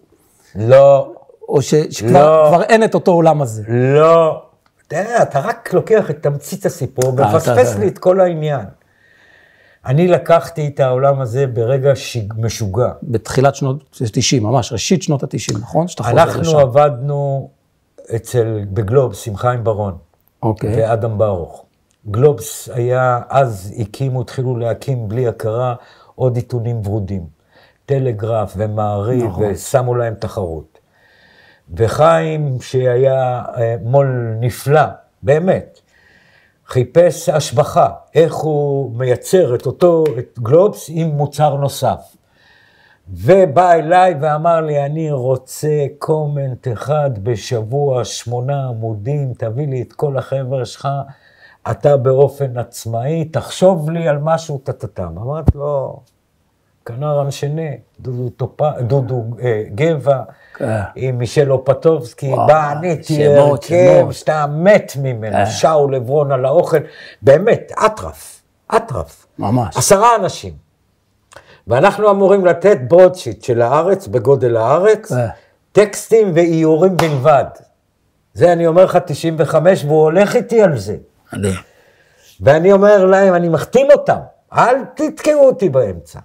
לא. או ש, שכבר לא. כבר אין את אותו עולם הזה. לא. אתה, אתה רק לוקח את תמצית הסיפור, ומפספס לי את כל העניין. אני לקחתי את העולם הזה ברגע שיג, משוגע. בתחילת שנות ה-תשעים, ממש, ראשית שנות ה-תשעים, נכון? אנחנו לשם. עבדנו אצל, בגלובס עם חיים ברון. אוקיי. ואדם ברוך. גלובס היה, אז הקימו, התחילו להקים בלי הכרה, עוד עיתונים ורודים, טלגרף ומעריב, נכון. ושמו להם תחרות. וחיים, שהיה מול נפלא, באמת, חיפש השבחה, איך הוא מייצר את אותו, את גלובס, עם מוצר נוסף. ובא אליי ואמר לי, אני רוצה קומנט אחד בשבוע, שמונה עמודים, תביא לי את כל החבר'ה שלך, אתה באופן עצמאי, תחשוב לי על משהו טטטם. אמרת לו, כנר המשנה, דודו טופז, דודו גבע, עם מישל אופטובסקי, בעניתי הרכב, שאתה מת ממנו, שאול לברון על האוכל, באמת, אטרף, אטרף. ממש. עשרה אנשים. ואנחנו אמורים לתת ברודשיט של הארץ, בגודל הארץ, טקסטים ואיורים בלבד. זה אני אומר לך תשעים וחמש, והוא הולך איתי על זה. ואני אומר להם, אני מחתים אותם, אל תתקעו אותי באמצע.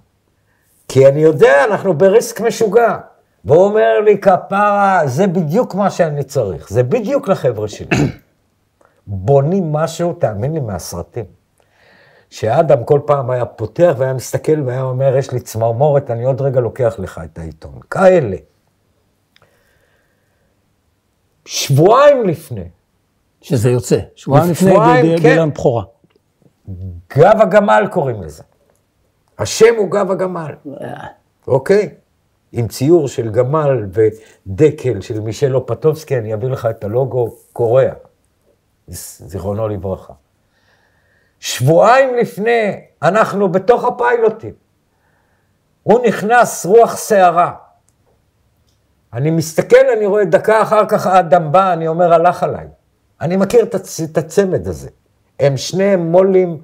כי אני יודע, אנחנו בריסק משוגע. והוא אומר לי, כפרה, זה בדיוק מה שאני צריך, זה בדיוק לחבר'ה שלי. בונים משהו, תאמין לי, מהסרטים. שאדם כל פעם היה פותח והיה מסתכל והיה אומר, יש לי צמרמורת, אני עוד רגע לוקח לך את העיתון. כאלה. שבועיים לפני. שזה יוצא. שבועיים לפני גילם בחורה. גב הגמל קוראים לזה. השם הוא גב הגמל. אוקיי? עם ציור של גמל ודקל של מישל אופטובסקי, אני אביא לך את הלוגו קוריאה. זיכרונו לברכה. שבועיים לפני, אנחנו בתוך הפיילוטים. הוא נכנס רוח שערה. אני מסתכל, אני רואה דקה אחר כך האדם בא, אני אומר, הלך עליי. אני מכיר את הצמד הזה. הם שניהם מולים,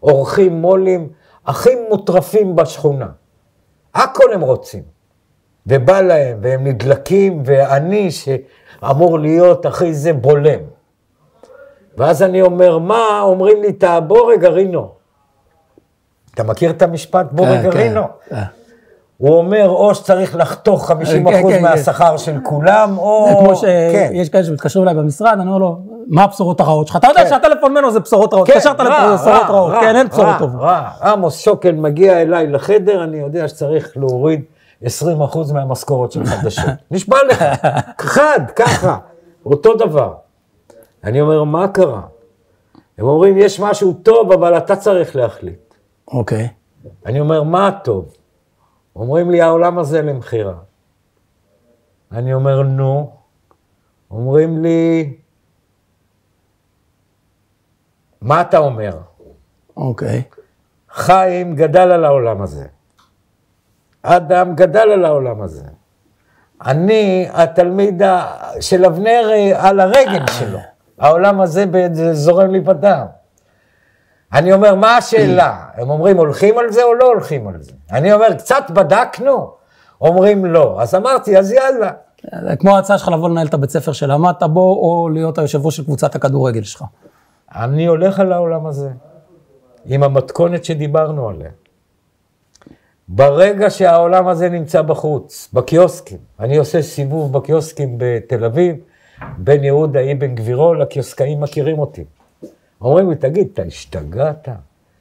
עורכים מולים, אחים מוטרפים בשכונה. הכל הם רוצים. ובא להם, והם נדלקים, ואני שאמור להיות אחי זה בולם. ואז אני אומר, מה? אומרים לי, תעבור רגע רינו. אתה מכיר את המשפט? בוא רגע רינו. הוא אומר, או שצריך לחתוך חמישים אחוז מהשכר של כולם, או... כמו שיש כאלה שמתקשרו אליי במשרד, אני אומר לו, מה הבשורות הרעות שלך? אתה יודע שהטלפון מנו זה בשורות רעות, התקשרת לבשורות רעות, כן, אין בשורות טובות. עמוס שוקן מגיע אליי לחדר, אני יודע שצריך להוריד עשרים אחוז מהמשכורות של חדשות. נשבע לך, חד, ככה, אותו דבר. אני אומר, מה קרה? הם אומרים, יש משהו טוב, אבל אתה צריך להחליט. אוקיי. אני אומר, מה טוב? אומרים לי, העולם הזה למחירה. אני אומר, נו. אומרים לי, מה אתה אומר? אוקיי. חיים גדל על העולם הזה. אדם גדל על העולם הזה. אני התלמיד של אבנרי על הרגל שלו. העולם הזה זורם לי בדם. אני אומר, מה השאלה? הם אומרים, הולכים על זה או לא הולכים על זה? אני אומר, קצת בדקנו. אומרים, לא. אז אמרתי, אז יאללה. כמו ההצעה שלך לבוא לנהל את הבית ספר שלמדת בו, או להיות היושב ראש של קבוצת הכדורגל שלך. אני הולך על העולם הזה, עם המתכונת שדיברנו עליה. ברגע שהעולם הזה נמצא בחוץ, בקיוסקים, אני עושה סיבוב בקיוסקים בתל אביב, בן יהודה, אבן גבירול, הקיוסקאים מכירים אותי. אומרים לי, תגיד, אתה השתגעת?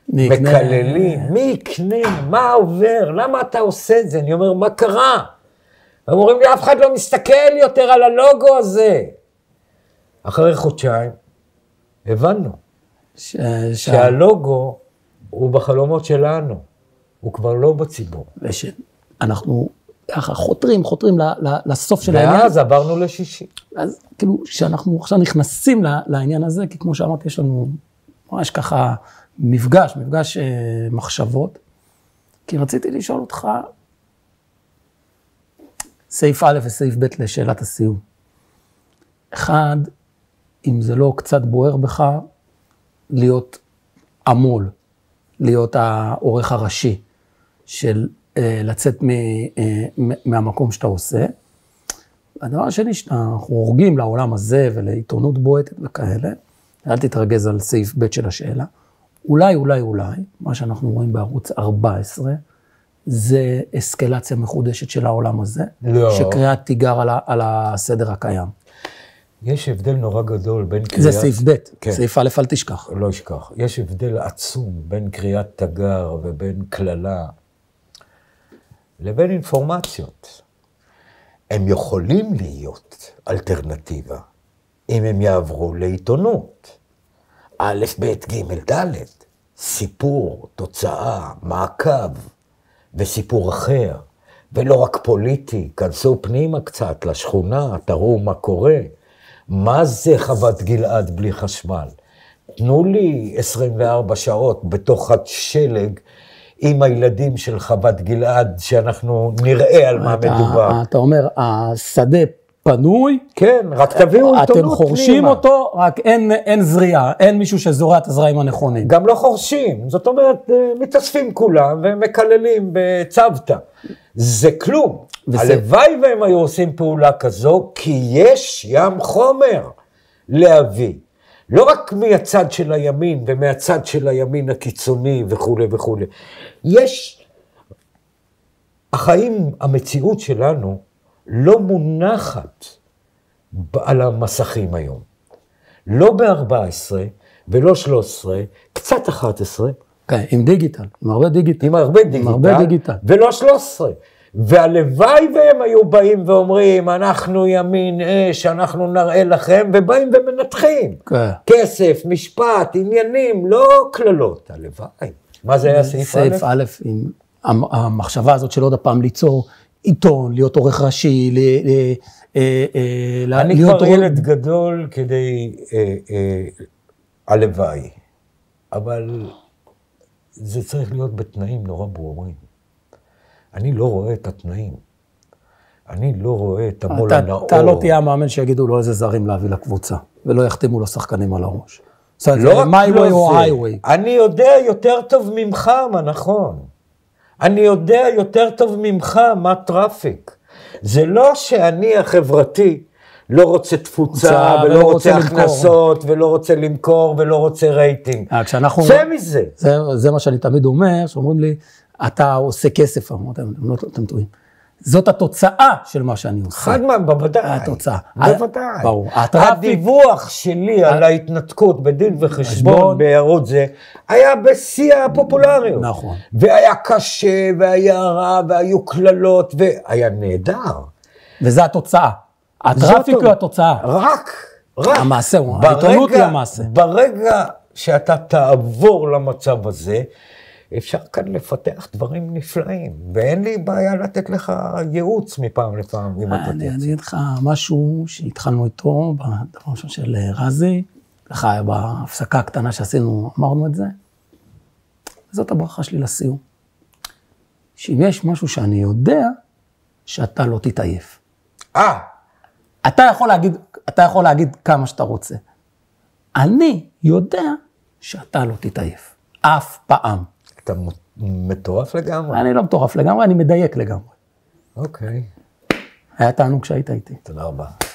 מקללים, מי יקנה? מה עובר? למה אתה עושה את זה? אני אומר, מה קרה? הם אומרים לי, אף אחד לא מסתכל יותר על הלוגו הזה. אחרי חודשיים, הבנו שהלוגו הוא בחלומות שלנו, הוא כבר לא בציבור. ושאנחנו... ככה, חותרים, חותרים ל, ל, לסוף של העניין. ואז עברנו לשישי. אז כאילו, שאנחנו עכשיו נכנסים ל, לעניין הזה, כי כמו שאמרתי, יש לנו ממש ככה מפגש, מפגש אה, מחשבות, כי רציתי לשאול אותך, סעיף א' וסעיף ב' לשאלת הסיום. אחד, אם זה לא קצת בוער בך, להיות עמול, להיות העורך הראשי של... לצאת מהמקום שאתה עושה. הדבר השני, שאנחנו הורגים לעולם הזה ולעיתונות בועטת וכאלה, אל תתרגז על סעיף ב' של השאלה, אולי, אולי, אולי, מה שאנחנו רואים בערוץ ארבע עשרה, זה אסקלציה מחודשת של העולם הזה, לא. שקריאת תיגר על, על הסדר הקיים. יש הבדל נורא גדול בין קריאת... זה סעיף ב', כן. סעיף א', אל תשכח. לא אשכח. יש הבדל עצום בין קריאת תיגר ובין כללה, לבין אינפורמציות. הם יכולים להיות אלטרנטיבה, אם הם יעברו לעיתונות. א', ב', ג', ד', סיפור, תוצאה, מעקב, וסיפור אחר, ולא רק פוליטי, כנסו פנימה קצת לשכונה, תראו מה קורה. מה זה חוות גלעד בלי חשמל? תנו לי עשרים וארבע שעות בתוך השלג, עם הילדים של חוות גלעד, שאנחנו נראה על מה מדובר. אתה אומר, השדה פנוי. כן, רק תביאו עיתונות פנימה. אתם חורשים אותו, רק אין, אין זריעה, אין מישהו שזורע את הזרעים הנכונים. גם לא חורשים, זאת אומרת, מתאספים כולם ומקללים בצוותא. זה כלום. הלוואי והם היו עושים פעולה כזו, כי יש ים חומר להביא. לא רק מהצד של הימין ומהצד של הימין הקיצוני וכו' וכו'. יש, החיים, המציאות שלנו, לא מונחת על המסכים היום. לא ב-ארבע עשרה ולא שלוש עשרה, קצת אחת עשרה. כן, עם דיגיטל, עם הרבה דיגיטל. עם הרבה דיגיטל, עם הרבה דיגיטל. ולא שלוש עשרה. והלוואי והם היו באים ואומרים, אנחנו ימין אש, אנחנו נראה לכם, ובאים ומנתחים. כן. כסף, משפט, עניינים, לא כללות. הלוואי. מה זה היה סעיף א'? סעיף א', עם המחשבה הזאת של עוד הפעם ליצור עיתון, להיות עורך ראשי, אני כבר ילד גדול כדי הלוואי, אבל זה צריך להיות בתנאים נורא ברורים. אני לא רואה את התנאים, אני לא רואה את המול הנאור. אתה לא תהיה המאמן שיגידו לו איזה זרים להביא לקבוצה, ולא יחתמו לו שחקנים על הראש. לא רק לא זה, אני יודע יותר טוב ממך מה נכון. אני יודע יותר טוב ממך מה טראפיק. זה לא שאני החברתי לא רוצה תפוצה, ולא רוצה הכנסות, ולא רוצה למכור, ולא רוצה רייטינג. זה מזה. זה מה שאני תמיד אומר, שאומרים לי, אתה עושה כסף, אתם טועים. זאת התוצאה של מה שאני עושה. חד מה, בוודאי. התוצאה. בוודאי. ברור. הדיווח שלי על ההתנתקות בדין וחשבון בהערות זה, היה בשיא הפופולריות. נכון. והיה קשה, והיה רע, והיו כללות, והיה נהדר. וזו התוצאה. הטראפיק הוא התוצאה. רק, רק. המעשה הוא, העיתונות היא המעשה. ברגע שאתה תעבור למצב הזה, אפשר כאן לפתח דברים נפלאים, ואין לי בעיה לתת לך ייעוץ מפעם לפעם, אם אתה תרצה. אני אגיד לך משהו שהתחלנו איתו, בדבר ראשון של רזי, לך בהפסקה הקטנה שעשינו, אמרנו את זה, זאת הברכה שלי לסיום. שאם יש משהו שאני יודע, שאתה לא תתעייף. אה! אתה יכול להגיד, אתה יכול להגיד כמה שאתה רוצה. אני יודע שאתה לא תתעייף. אף פעם. אתה מטורף לגמרי? אני לא מטורף לגמרי, אני מדייק לגמרי. אוקיי. היה תענוג שהיית איתי. תודה רבה.